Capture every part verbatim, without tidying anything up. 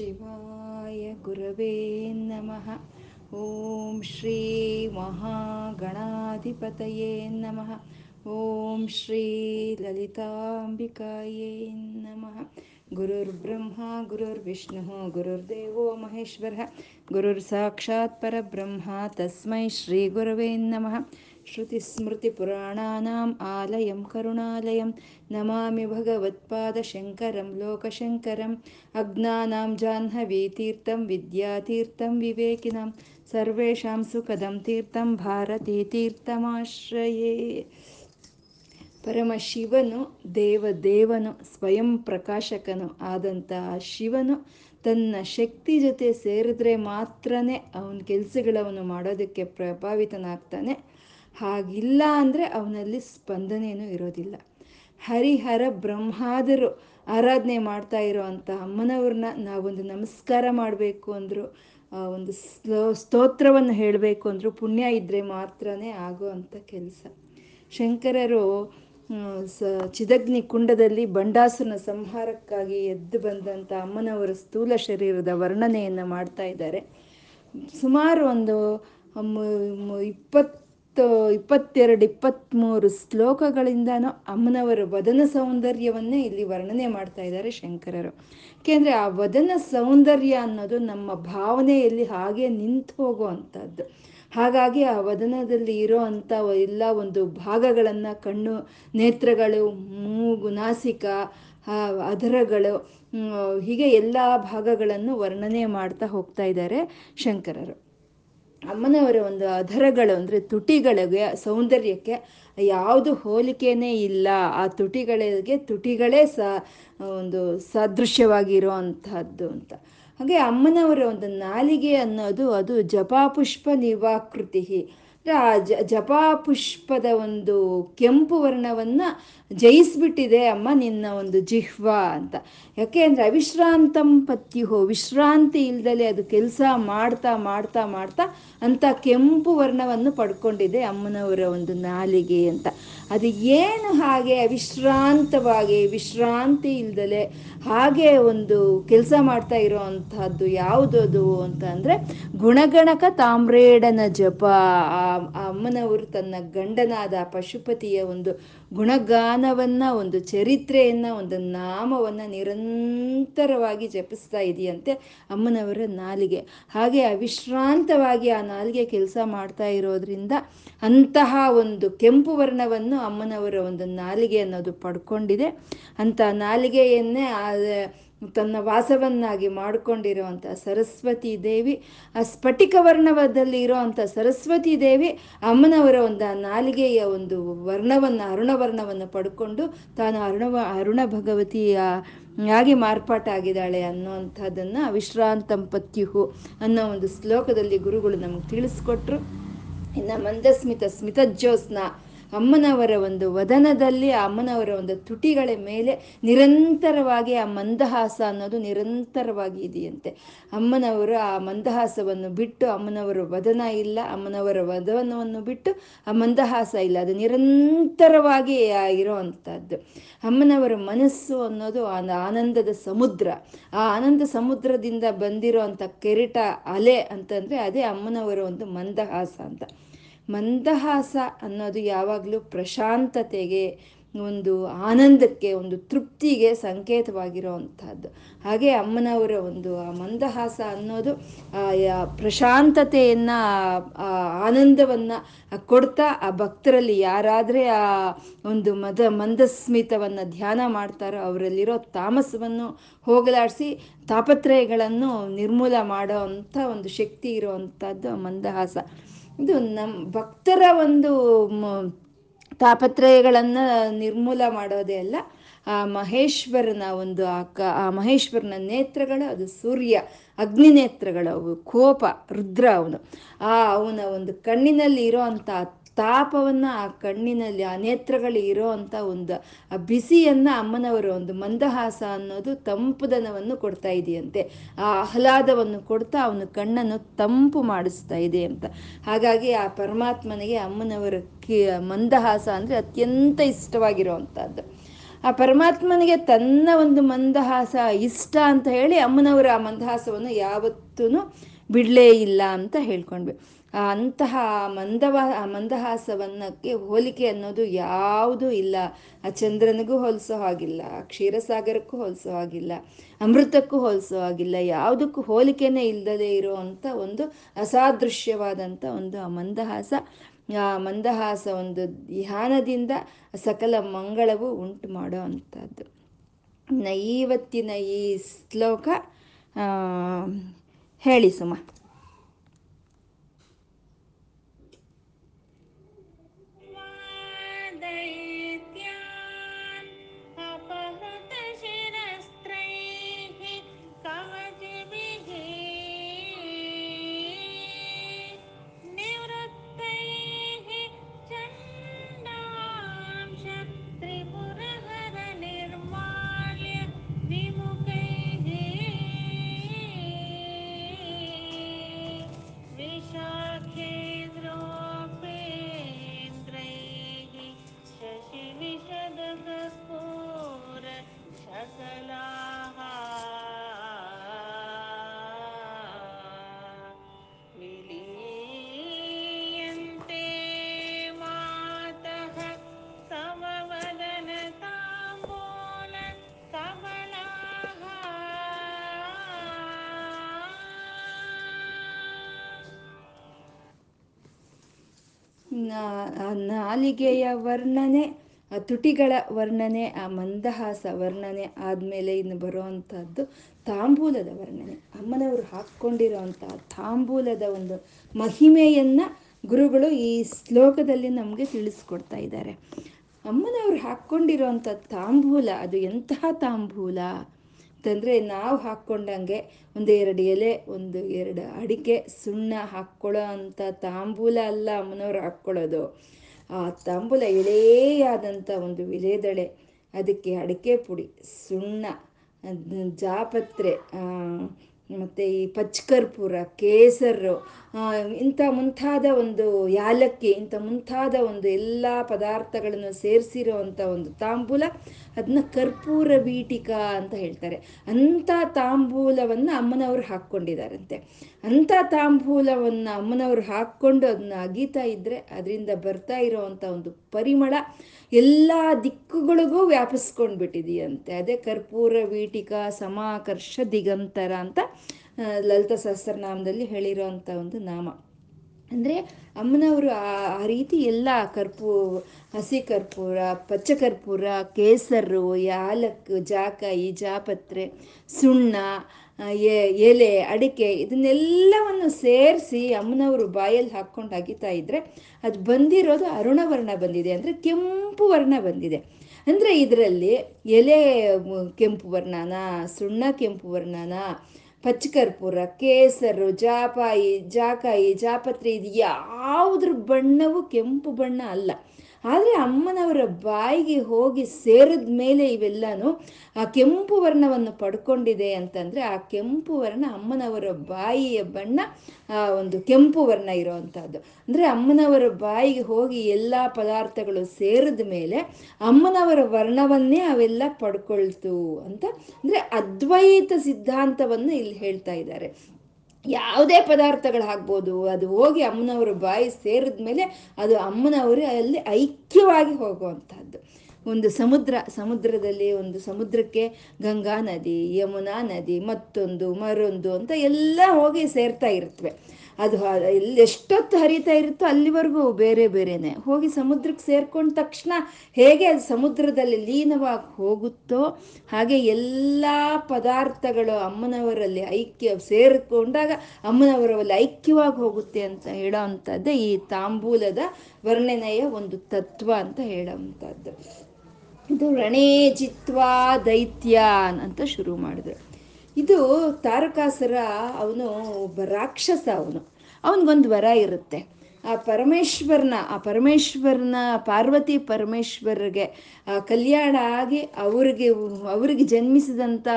ಶಿವಾಯ ಗುರವೇ ನಮಃ. ಓಂ ಶ್ರೀ ಮಹಾಗಣಾಧಿಪತಯೇ ನಮಃ. ಓಂ ಶ್ರೀ ಲಲಿತಾಂಬಿಕಾಯೇ ನಮಃ. ಗುರುರ್ಬ್ರಹ್ಮ ಗುರುರ್ವಿಷ್ಣು ಗುರುರ್ದೇವೋ ಮಹೇಶ್ವರಃ ಗುರುರ್ ಸಾಕ್ಷಾತ್ ಪರಬ್ರಹ್ಮ ತಸ್ಮೈ ಶ್ರೀ ಗುರವೇ ನಮಃ. ಶ್ರುತಿಸ್ಮೃತಿಪುರಾಣಾನಾಂ ಆಲಯಂ ಕರುಣಾಲಯಂ ನಮಾಮಿ ಭಗವತ್ಪಾದಶಂಕರಂ ಲೋಕಶಂಕರಂ. ಅಜ್ಞಾನಾಂ ಜಾಹ್ನವೀತೀರ್ಥಂ ವಿದ್ಯಾತೀರ್ಥಂ ವಿವೇಕಿನಾಂ ಸರ್ವೇಷಾಂ ಸುಖದಂ ತೀರ್ಥಂ ಭಾರತೀತೀರ್ಥಮಾಶ್ರಯೇ. ಪರಮಶಿವನು ದೇವದೇವನು ಸ್ವಯಂ ಪ್ರಕಾಶಕನು ಆದಂತಹ ಶಿವನು ತನ್ನ ಶಕ್ತಿ ಜೊತೆ ಸೇರಿದ್ರೆ ಮಾತ್ರ ಅವನ ಕೆಲಸಗಳವನು ಮಾಡೋದಕ್ಕೆ ಪ್ರಭಾವಿತನಾಗ್ತಾನೆ. ಹಾಗಿಲ್ಲ ಅಂದರೆ ಅವನಲ್ಲಿ ಸ್ಪಂದನೆಯೂ ಇರೋದಿಲ್ಲ. ಹರಿಹರ ಬ್ರಹ್ಮಾದರು ಆರಾಧನೆ ಮಾಡ್ತಾ ಇರೋವಂಥ ಅಮ್ಮನವ್ರನ್ನ ನಾವೊಂದು ನಮಸ್ಕಾರ ಮಾಡಬೇಕು ಅಂದರು, ಒಂದು ಸ್ತೋತ್ರವನ್ನು ಹೇಳಬೇಕು ಅಂದರು ಪುಣ್ಯ ಇದ್ದರೆ ಮಾತ್ರ ಆಗುವಂಥ ಕೆಲಸ. ಶಂಕರರು ಸ ಚಿದಗ್ನಿ ಕುಂಡದಲ್ಲಿ ಬಂಡಾಸುರನ ಸಂಹಾರಕ್ಕಾಗಿ ಎದ್ದು ಬಂದಂಥ ಅಮ್ಮನವರ ಸ್ಥೂಲ ಶರೀರದ ವರ್ಣನೆಯನ್ನು ಮಾಡ್ತಾ ಇದ್ದಾರೆ. ಸುಮಾರು ಒಂದು ಇಪ್ಪತ್ತು ಇಪ್ಪತ್ತೆರಡು ಇಪ್ಪತ್ತ್ಮೂರು ಶ್ಲೋಕಗಳಿಂದನೂ ಅಮ್ಮನವರ ವದನ ಸೌಂದರ್ಯವನ್ನೇ ಇಲ್ಲಿ ವರ್ಣನೆ ಮಾಡ್ತಾ ಇದ್ದಾರೆ ಶಂಕರರು. ಏಕೆಂದರೆ ಆ ವದನ ಸೌಂದರ್ಯ ಅನ್ನೋದು ನಮ್ಮ ಭಾವನೆಯಲ್ಲಿ ಹಾಗೆ ನಿಂತು ಹೋಗೋ ಅಂಥದ್ದು. ಹಾಗಾಗಿ ಆ ವದನದಲ್ಲಿ ಇರೋ ಅಂಥ ಎಲ್ಲ ಒಂದು ಭಾಗಗಳನ್ನು ಕಣ್ಣು, ನೇತ್ರಗಳು, ಮೂಗು, ನಾಸಿಕ, ಅದರಗಳು, ಹೀಗೆ ಎಲ್ಲ ಭಾಗಗಳನ್ನು ವರ್ಣನೆ ಮಾಡ್ತಾ ಹೋಗ್ತಾ ಇದ್ದಾರೆ ಶಂಕರರು. ಅಮ್ಮನವರ ಒಂದು ಅಧರಗಳು ಅಂದರೆ ತುಟಿಗಳಿಗೆ ಸೌಂದರ್ಯಕ್ಕೆ ಯಾವುದು ಹೋಲಿಕೆಯೇ ಇಲ್ಲ. ಆ ತುಟಿಗಳಿಗೆ ತುಟಿಗಳೇ ಸ ಒಂದು ಸದೃಶ್ಯವಾಗಿರೋ ಅಂಥದ್ದು ಅಂತ. ಹಾಗೆ ಅಮ್ಮನವರ ಒಂದು ನಾಲಿಗೆ ಅನ್ನೋದು ಅದು ಜಪಾಪುಷ್ಪ ನಿವಾಕೃತಿ. ಆ ಜ ಜಪಾಪುಷ್ಪದ ಒಂದು ಕೆಂಪು ವರ್ಣವನ್ನು ಜಯಿಸ್ಬಿಟ್ಟಿದೆ ಅಮ್ಮ ನಿನ್ನ ಒಂದು ಜಿಹ್ವ ಅಂತ. ಯಾಕೆ ಅಂದರೆ ಅವಿಶ್ರಾಂತಂ ಪತ್ಯುಹೋ, ವಿಶ್ರಾಂತಿ ಇಲ್ದಲೆ ಅದು ಕೆಲಸ ಮಾಡ್ತಾ ಮಾಡ್ತಾ ಮಾಡ್ತಾ ಅಂಥ ಕೆಂಪು ವರ್ಣವನ್ನು ಪಡ್ಕೊಂಡಿದೆ ಅಮ್ಮನವರ ಒಂದು ನಾಲಿಗೆ ಅಂತ. ಅದು ಏನು ಹಾಗೆ ಅವಿಶ್ರಾಂತವಾಗಿ ವಿಶ್ರಾಂತಿ ಇಲ್ದಲೆ ಹಾಗೆ ಒಂದು ಕೆಲಸ ಮಾಡ್ತಾ ಇರೋ ಅಂಥದ್ದು ಯಾವುದದು ಅಂತ ಅಂದರೆ ಗುಣಗಣಕ ತಾಮ್ರೇಡನ ಜಪ. ಆ ಅಮ್ಮನವರು ತನ್ನ ಗಂಡನಾದ ಪಶುಪತಿಯ ಒಂದು ಗುಣಗಾನವನ್ನು, ಒಂದು ಚರಿತ್ರೆಯನ್ನು, ಒಂದು ನಾಮವನ್ನು ನಿರಂತರವಾಗಿ ಜಪಿಸ್ತಾ ಇದೆಯಂತೆ ಅಮ್ಮನವರ ನಾಲಿಗೆ. ಹಾಗೆ ಅವಿಶ್ರಾಂತವಾಗಿ ಆ ನಾಲಿಗೆ ಕೆಲಸ ಮಾಡ್ತಾ ಇರೋದ್ರಿಂದ ಅಂತಹ ಒಂದು ಕೆಂಪು ವರ್ಣವನ್ನು ಅಮ್ಮನವರ ಒಂದು ನಾಲಿಗೆ ಅನ್ನೋದು ಪಡ್ಕೊಂಡಿದೆ. ಅಂಥ ನಾಲಿಗೆಯನ್ನೇ ಆ ತನ್ನ ವಾಸವನ್ನಾಗಿ ಮಾಡಿಕೊಂಡಿರುವಂಥ ಸರಸ್ವತಿ ದೇವಿ, ಆ ಸ್ಫಟಿಕವರ್ಣದಲ್ಲಿ ಇರೋವಂಥ ಸರಸ್ವತಿ ದೇವಿ ಅಮ್ಮನವರ ಒಂದು ನಾಲಿಗೆಯ ಒಂದು ವರ್ಣವನ್ನು, ಅರುಣವರ್ಣವನ್ನು ಪಡ್ಕೊಂಡು ತಾನು ಅರುಣವ ಅರುಣ ಭಗವತಿಯ ಹಾಗೆ ಮಾರ್ಪಾಟಾಗಿದ್ದಾಳೆ ಅನ್ನೋವಂಥದ್ದನ್ನು ವಿಶ್ರಾಂತಂ ಪತ್ಯುಹು ಅನ್ನೋ ಒಂದು ಶ್ಲೋಕದಲ್ಲಿ ಗುರುಗಳು ನಮ್ಗೆ ತಿಳಿಸ್ಕೊಟ್ರು. ಇನ್ನು ಮಂದಸ್ಮಿತ ಸ್ಮಿತಜ್ಯೋತ್ಸ್ನ, ಅಮ್ಮನವರ ಒಂದು ವದನದಲ್ಲಿ, ಅಮ್ಮನವರ ಒಂದು ತುಟಿಗಳ ಮೇಲೆ ನಿರಂತರವಾಗಿ ಆ ಮಂದಹಾಸ ಅನ್ನೋದು ನಿರಂತರವಾಗಿ ಇದೆಯಂತೆ. ಅಮ್ಮನವರು ಆ ಮಂದಹಾಸವನ್ನು ಬಿಟ್ಟು, ಅಮ್ಮನವರ ವದನ ಇಲ್ಲ, ಅಮ್ಮನವರ ವದನವನ್ನು ಬಿಟ್ಟು ಆ ಮಂದಹಾಸ ಇಲ್ಲ, ಅದು ನಿರಂತರವಾಗಿ ಇರೋ ಅಂಥದ್ದು. ಅಮ್ಮನವರ ಮನಸ್ಸು ಅನ್ನೋದು ಆ ಆನಂದದ ಸಮುದ್ರ. ಆ ಆನಂದ ಸಮುದ್ರದಿಂದ ಬಂದಿರೋ ಅಂಥ ಕೆರೆಟ ಅಲೆ ಅಂತಂದರೆ ಅದೇ ಅಮ್ಮನವರ ಒಂದು ಮಂದಹಾಸ ಅಂತ. ಮಂದಹಾಸ ಅನ್ನೋದು ಯಾವಾಗಲೂ ಪ್ರಶಾಂತತೆಗೆ, ಒಂದು ಆನಂದಕ್ಕೆ, ಒಂದು ತೃಪ್ತಿಗೆ ಸಂಕೇತವಾಗಿರೋ ಅಂಥದ್ದು. ಹಾಗೆ ಅಮ್ಮನವರ ಒಂದು ಆ ಮಂದಹಾಸ ಅನ್ನೋದು ಪ್ರಶಾಂತತೆಯನ್ನು, ಆನಂದವನ್ನು ಕೊಡ್ತಾ ಆ ಭಕ್ತರಲ್ಲಿ ಯಾರಾದರೆ ಆ ಒಂದು ಮದ ಮಂದಸ್ಮಿತವನ್ನು ಧ್ಯಾನ ಮಾಡ್ತಾರೋ ಅವರಲ್ಲಿರೋ ತಾಮಸವನ್ನು ಹೋಗಲಾಡಿಸಿ ತಾಪತ್ರಯಗಳನ್ನು ನಿರ್ಮೂಲ ಮಾಡೋ ಅಂಥ ಒಂದು ಶಕ್ತಿ ಇರೋ ಅಂಥದ್ದು ಮಂದಹಾಸ. ಇದು ನಮ್ಮ ಭಕ್ತರ ಒಂದು ತಾಪತ್ರಯಗಳನ್ನು ನಿರ್ಮೂಲ ಮಾಡೋದೇ ಅಲ್ಲ, ಆ ಮಹೇಶ್ವರನ ಒಂದು ಆ ಕ ಆ ಮಹೇಶ್ವರನ ನೇತ್ರಗಳು, ಅದು ಸೂರ್ಯ ಅಗ್ನಿ ನೇತ್ರಗಳು, ಅವು ಕೋಪ ರುದ್ರ ಅವನು. ಆ ಅವನ ಒಂದು ಕಣ್ಣಿನಲ್ಲಿ ಇರೋ ಅಂಥ ತಾಪವನ್ನು, ಆ ಕಣ್ಣಿನಲ್ಲಿ ಆ ನೇತ್ರಗಳು ಇರೋ ಅಂಥ ಒಂದು ಆ ಬಿಸಿಯನ್ನು ಅಮ್ಮನವರ ಒಂದು ಮಂದಹಾಸ ಅನ್ನೋದು ತಂಪುದನವನ್ನು ಕೊಡ್ತಾ ಇದೆಯಂತೆ, ಆ ಆಹ್ಲಾದವನ್ನು ಕೊಡ್ತಾ ಅವನ ಕಣ್ಣನ್ನು ತಂಪು ಮಾಡಿಸ್ತಾ ಇದೆ ಅಂತ. ಹಾಗಾಗಿ ಆ ಪರಮಾತ್ಮನಿಗೆ ಅಮ್ಮನವರ ಕಿ ಮಂದಹಾಸ ಅಂದರೆ ಅತ್ಯಂತ ಇಷ್ಟವಾಗಿರೋ ಅಂಥದ್ದು. ಆ ಪರಮಾತ್ಮನಿಗೆ ತನ್ನ ಒಂದು ಮಂದಹಾಸ ಇಷ್ಟ ಅಂತ ಹೇಳಿ ಅಮ್ಮನವರ ಆ ಮಂದಹಾಸವನ್ನು ಯಾವತ್ತೂ ಬಿಡಲೇ ಇಲ್ಲ ಅಂತ ಹೇಳ್ಕೊಂಡ್ವಿ. ಅಂತಹ ಮಂದವಾ ಮಂದಹಾಸವನ್ನಕ್ಕೆ ಹೋಲಿಕೆ ಅನ್ನೋದು ಯಾವುದೂ ಇಲ್ಲ. ಆ ಚಂದ್ರನಿಗೂ ಹೋಲಿಸೋ ಹಾಗಿಲ್ಲ, ಆ ಕ್ಷೀರಸಾಗರಕ್ಕೂ ಹೋಲಿಸೋ ಹಾಗಿಲ್ಲ, ಅಮೃತಕ್ಕೂ ಹೋಲಿಸೋ ಹಾಗಿಲ್ಲ. ಯಾವುದಕ್ಕೂ ಹೋಲಿಕೆನೇ ಇಲ್ಲದೇ ಇರೋವಂಥ ಒಂದು ಅಸಾದೃಶ್ಯವಾದಂಥ ಒಂದು ಆ ಮಂದಹಾಸ. ಆ ಮಂದಹಾಸ ಒಂದು ಧ್ಯಾನದಿಂದ ಸಕಲ ಮಂಗಳವು ಉಂಟು ಮಾಡೋ ಅಂಥದ್ದು. ಇವತ್ತಿನ ಈ ಶ್ಲೋಕ ಹೇಳಿ ಸುಮ. ನಾಲಿಗೆಯ ವರ್ಣನೆ, ಆ ತುಟಿಗಳ ವರ್ಣನೆ, ಆ ಮಂದಹಾಸ ವರ್ಣನೆ ಆದಮೇಲೆ ಇನ್ನು ಬರೋವಂಥದ್ದು ತಾಂಬೂಲದ ವರ್ಣನೆ. ಅಮ್ಮನವರು ಹಾಕ್ಕೊಂಡಿರೋವಂಥ ತಾಂಬೂಲದ ಒಂದು ಮಹಿಮೆಯನ್ನು ಗುರುಗಳು ಈ ಶ್ಲೋಕದಲ್ಲಿ ನಮಗೆ ತಿಳಿಸ್ಕೊಡ್ತಾ ಇದ್ದಾರೆ. ಅಮ್ಮನವರು ಹಾಕ್ಕೊಂಡಿರೋವಂಥ ತಾಂಬೂಲ, ಅದು ಎಂತಹ ತಾಂಬೂಲ ಅಂತಂದರೆ, ನಾವು ಹಾಕ್ಕೊಂಡಂಗೆ ಒಂದು ಎರಡು ಎಲೆ, ಒಂದು ಎರಡು ಅಡಿಕೆ, ಸುಣ್ಣ ಹಾಕ್ಕೊಳ್ಳೋ ಅಂಥ ತಾಂಬೂಲ ಅಲ್ಲ ಅಮ್ಮನವ್ರು ಹಾಕ್ಕೊಳ್ಳೋದು. ಆ ತಾಂಬೂಲ ಎಳೆಯಾದಂಥ ಒಂದು ವಿಲೇದಳೆ, ಅದಕ್ಕೆ ಅಡಿಕೆ ಪುಡಿ, ಸುಣ್ಣ, ಜಾಪತ್ರೆ, ಮತ್ತು ಈ ಪಚ್ಕರ್ಪೂರ, ಕೇಸರು, ಇಂಥ ಮುಂತಾದ ಒಂದು ಯಾಲಕ್ಕಿ, ಇಂಥ ಮುಂತಾದ ಒಂದು ಎಲ್ಲ ಪದಾರ್ಥಗಳನ್ನು ಸೇರಿಸಿರೋ ಅಂಥ ಒಂದು ತಾಂಬೂಲ, ಅದನ್ನ ಕರ್ಪೂರ ಬೀಟಿಕಾ ಅಂತ ಹೇಳ್ತಾರೆ. ಅಂಥ ತಾಂಬೂಲವನ್ನು ಅಮ್ಮನವ್ರು ಹಾಕ್ಕೊಂಡಿದ್ದಾರಂತೆ. ಅಂಥ ತಾಂಬೂಲವನ್ನು ಅಮ್ಮನವ್ರು ಹಾಕ್ಕೊಂಡು ಅದನ್ನ ಅಗೀತಾ ಇದ್ದರೆ ಅದರಿಂದ ಬರ್ತಾ ಇರೋವಂಥ ಒಂದು ಪರಿಮಳ ಎಲ್ಲ ದಿಕ್ಕುಗಳಿಗೂ ವ್ಯಾಪಿಸ್ಕೊಂಡ್ಬಿಟ್ಟಿದೆಯಂತೆ. ಅದೇ ಕರ್ಪೂರ ವೀಟಿಕಾ ಸಮಾಕರ್ಷ ದಿಗಂತರ ಅಂತ ಲಲಿತ ಸಹಸ್ರನಾಮದಲ್ಲಿ ಹೇಳಿರೋವಂಥ ಒಂದು ನಾಮ. ಅಂದರೆ ಅಮ್ಮನವರು ಆ ಆ ರೀತಿ ಎಲ್ಲ ಕರ್ಪೂ ಹಸಿ ಕರ್ಪೂರ, ಪಚ್ಚ ಕರ್ಪೂರ, ಕೇಸರು, ಯಾಲಕ್ಕು, ಜಾಕಾಯಿ, ಜಾಪತ್ರೆ, ಸುಣ್ಣ, ಎಲೆ, ಅಡಿಕೆ ಇದನ್ನೆಲ್ಲವನ್ನು ಸೇರಿಸಿ ಅಮ್ಮನವರು ಬಾಯಲ್ಲಿ ಹಾಕ್ಕೊಂಡು ಅಗಿತಾ ಇದ್ದರೆ ಅದು ಬಂದಿರೋದು ಅರುಣವರ್ಣ ಬಂದಿದೆ, ಅಂದರೆ ಕೆಂಪು ವರ್ಣ ಬಂದಿದೆ. ಅಂದರೆ ಇದರಲ್ಲಿ ಎಲೆ ಕೆಂಪು ವರ್ಣನ, ಸುಣ್ಣ ಕೆಂಪು ವರ್ಣನ, ಪಚ್ಚಕರ್ಪೂರ, ಕೇಸರು, ಜಾಪಾಯಿ, ಜಾಕಾಯಿ, ಜಾಪತ್ರೆ ಇದು ಯಾವುದ್ರ ಬಣ್ಣವೂ ಕೆಂಪು ಬಣ್ಣ ಅಲ್ಲ. ಆದರೆ ಅಮ್ಮನವರ ಬಾಯಿಗೆ ಹೋಗಿ ಸೇರಿದ ಮೇಲೆ ಇವೆಲ್ಲನೂ ಆ ಕೆಂಪು ವರ್ಣವನ್ನು ಪಡ್ಕೊಂಡಿದೆ ಅಂತಂದರೆ, ಆ ಕೆಂಪು ವರ್ಣ ಅಮ್ಮನವರ ಬಾಯಿಯ ಬಣ್ಣ ಒಂದು ಕೆಂಪು ವರ್ಣ ಇರೋವಂಥದ್ದು. ಅಂದರೆ ಅಮ್ಮನವರ ಬಾಯಿಗೆ ಹೋಗಿ ಎಲ್ಲ ಪದಾರ್ಥಗಳು ಸೇರಿದ ಮೇಲೆ ಅಮ್ಮನವರ ವರ್ಣವನ್ನೇ ಅವೆಲ್ಲ ಪಡ್ಕೊಳ್ತು ಅಂತ. ಅಂದರೆ ಅದ್ವೈತ ಸಿದ್ಧಾಂತವನ್ನು ಇಲ್ಲಿ ಹೇಳ್ತಾ ಇದ್ದಾರೆ. ಯಾವುದೇ ಪದಾರ್ಥಗಳು ಹಾಕ್ಬೋದು, ಅದು ಹೋಗಿ ಅಮ್ಮನವರು ಬಾಯಿ ಸೇರಿದ ಮೇಲೆ ಅದು ಅಮ್ಮನವರು ಅಲ್ಲಿ ಐಕ್ಯವಾಗಿ ಹೋಗುವಂಥದ್ದು. ಒಂದು ಸಮುದ್ರ, ಸಮುದ್ರದಲ್ಲಿ ಒಂದು ಸಮುದ್ರಕ್ಕೆ ಗಂಗಾ ನದಿ, ಯಮುನಾ ನದಿ, ಮತ್ತೊಂದು ಮರೊಂದು ಅಂತ ಎಲ್ಲ ಹೋಗಿ ಸೇರ್ತಾ ಇರ್ತವೆ. ಅದು ಎಲ್ಲಿ ಎಷ್ಟೊತ್ತು ಹರಿತಾ ಇರುತ್ತೋ ಅಲ್ಲಿವರೆಗೂ ಬೇರೆ ಬೇರೆನೆ ಹೋಗಿ ಸಮುದ್ರಕ್ಕೆ ಸೇರ್ಕೊಂಡ ತಕ್ಷಣ ಹೇಗೆ ಅದು ಸಮುದ್ರದಲ್ಲಿ ಲೀನವಾಗಿ ಹೋಗುತ್ತೋ ಹಾಗೆ ಎಲ್ಲ ಪದಾರ್ಥಗಳು ಅಮ್ಮನವರಲ್ಲಿ ಐಕ್ಯ ಸೇರಿಕೊಂಡಾಗ ಅಮ್ಮನವರಲ್ಲಿ ಐಕ್ಯವಾಗಿ ಹೋಗುತ್ತೆ ಅಂತ ಹೇಳೋ ಅಂಥದ್ದೇ ಈ ತಾಂಬೂಲದ ವರ್ಣನೆಯ ಒಂದು ತತ್ವ ಅಂತ ಹೇಳೋವಂಥದ್ದು. ಇದು ರಣೇ ಜಿತ್ವಾ ದೈತ್ಯಾನ್ ಅಂತ ಶುರು ಮಾಡಿದ್ರು. ಇದು ತಾರಕಾಸುರ, ಅವನು ಒಬ್ಬ ರಾಕ್ಷಸ. ಅವನು ಅವನಿಗೊಂದು ವರ ಇರುತ್ತೆ. ಆ ಪರಮೇಶ್ವರನ ಆ ಪರಮೇಶ್ವರನ ಪಾರ್ವತಿ ಪರಮೇಶ್ವರರಿಗೆ ಕಲ್ಯಾಣ ಆಗಿ ಅವರಿಗೆ ಅವರಿಗೆ ಜನ್ಮಿಸಿದಂಥ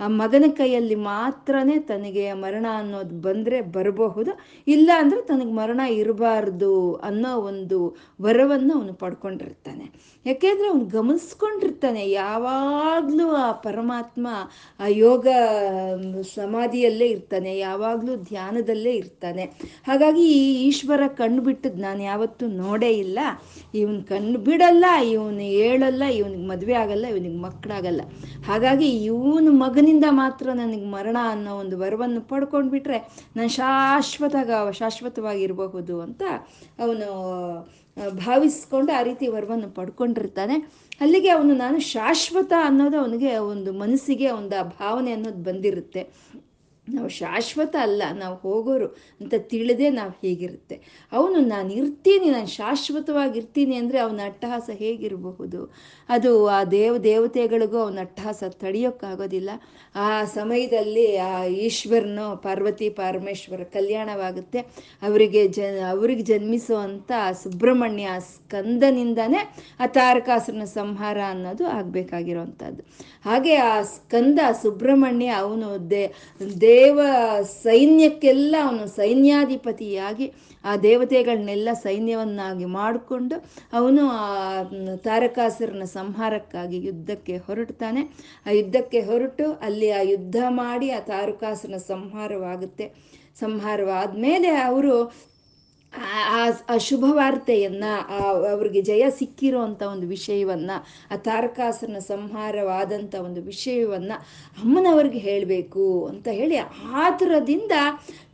ಆ ಮಗನ ಕೈಯಲ್ಲಿ ಮಾತ್ರ ತನಗೆ ಮರಣ ಅನ್ನೋದು ಬಂದರೆ ಬರಬಹುದು, ಇಲ್ಲ ಅಂದರೆ ತನಗೆ ಮರಣ ಇರಬಾರ್ದು ಅನ್ನೋ ಒಂದು ವರವನ್ನು ಅವನು ಪಡ್ಕೊಂಡಿರ್ತಾನೆ. ಯಾಕೆಂದರೆ ಅವನು ಗಮನಿಸ್ಕೊಂಡಿರ್ತಾನೆ ಯಾವಾಗಲೂ ಆ ಪರಮಾತ್ಮ ಆ ಯೋಗ ಸಮಾಧಿಯಲ್ಲೇ ಇರ್ತಾನೆ, ಯಾವಾಗಲೂ ಧ್ಯಾನದಲ್ಲೇ ಇರ್ತಾನೆ. ಹಾಗಾಗಿ ಈ ಈಶ್ವರ ಕಣ್ಣು ಬಿಟ್ಟದ್ದು ನಾನು ಯಾವತ್ತೂ ನೋಡೇ ಇಲ್ಲ. ಇವನು ಕಣ್ಣು ಬಿಡಲ್ಲ, ಇವನು ಹೇಳಲ್ಲ, ಇವನಿಗೆ ಮದುವೆ ಆಗಲ್ಲ, ಇವನಿಗೆ ಮಕ್ಕಳಾಗಲ್ಲ. ಹಾಗಾಗಿ ಇವನ ಮಗನಿಂದ ಮಾತ್ರ ನನಗೆ ಮರಣ ಅನ್ನೋ ಒಂದು ವರವನ್ನು ಪಡ್ಕೊಂಡ್ಬಿಟ್ರೆ ನಾನು ಶಾಶ್ವತ ಶಾಶ್ವತವಾಗಿರಬಹುದು ಅಂತ ಅವನು ಭಾವಿಸ್ಕೊಂಡು ಆ ರೀತಿ ವರವನ್ನು ಪಡ್ಕೊಂಡಿರ್ತಾನೆ. ಅಲ್ಲಿಗೆ ಅವನು ನಾನು ಶಾಶ್ವತ ಅನ್ನೋದು ಅವನಿಗೆ ಒಂದು ಮನಸ್ಸಿಗೆ ಒಂದು ಆ ಭಾವನೆ ಅನ್ನೋದು ಬಂದಿರುತ್ತೆ. ನಾವು ಶಾಶ್ವತ ಅಲ್ಲ, ನಾವು ಹೋಗೋರು ಅಂತ ತಿಳಿದೇ ನಾವು ಹೀಗಿರುತ್ತೆ. ಅವನು ನಾನು ಇರ್ತೀನಿ, ನಾನು ಶಾಶ್ವತವಾಗಿರ್ತೀನಿ ಅಂದರೆ ಅವನ ಅಟ್ಟಹಾಸ ಹೇಗಿರಬಹುದು? ಅದು ಆ ದೇವ ದೇವತೆಗಳಿಗೂ ಅವನ ಅಟ್ಟಹಾಸ ತಡೆಯೋಕ್ಕಾಗೋದಿಲ್ಲ. ಆ ಸಮಯದಲ್ಲಿ ಆ ಈಶ್ವರನು ಪಾರ್ವತಿ ಪರಮೇಶ್ವರ ಕಲ್ಯಾಣವಾಗುತ್ತೆ. ಅವರಿಗೆ ಜ ಅವ್ರಿಗೆ ಜನ್ಮಿಸುವಂಥ ಸುಬ್ರಹ್ಮಣ್ಯ ಸ್ಕಂದನಿಂದಾನೇ ಆ ತಾರಕಾಸುರನ ಸಂಹಾರ ಅನ್ನೋದು ಆಗಬೇಕಾಗಿರೋವಂಥದ್ದು. ಹಾಗೆ ಆ ಸ್ಕಂದ ಸುಬ್ರಹ್ಮಣ್ಯ ಅವನು ದೇ ದೇ ದೇವ ಸೈನ್ಯಕ್ಕೆಲ್ಲ ಅವನು ಸೈನ್ಯಾಧಿಪತಿಯಾಗಿ ಆ ದೇವತೆಗಳನ್ನೆಲ್ಲ ಸೈನ್ಯವನ್ನಾಗಿ ಮಾಡಿಕೊಂಡು ಅವನು ಆ ತಾರಕಾಸುರನ ಸಂಹಾರಕ್ಕಾಗಿ ಯುದ್ಧಕ್ಕೆ ಹೊರಡ್ತಾನೆ. ಆ ಯುದ್ಧಕ್ಕೆ ಹೊರಟು ಅಲ್ಲಿ ಆ ಯುದ್ಧ ಮಾಡಿ ಆ ತಾರಕಾಸುರನ ಸಂಹಾರವಾಗುತ್ತೆ. ಸಂಹಾರವಾದ ಮೇಲೆ ಅವರು ಆ ಆ ಶುಭ ವಾರ್ತೆಯನ್ನು, ಆ ಅವ್ರಿಗೆ ಜಯ ಸಿಕ್ಕಿರೋ ಅಂಥ ಒಂದು ವಿಷಯವನ್ನು, ಆ ತಾರಕಾಸುರನ ಸಂಹಾರವಾದಂಥ ಒಂದು ವಿಷಯವನ್ನು ಅಮ್ಮನವ್ರಿಗೆ ಹೇಳಬೇಕು ಅಂತ ಹೇಳಿ ಆತುರದಿಂದ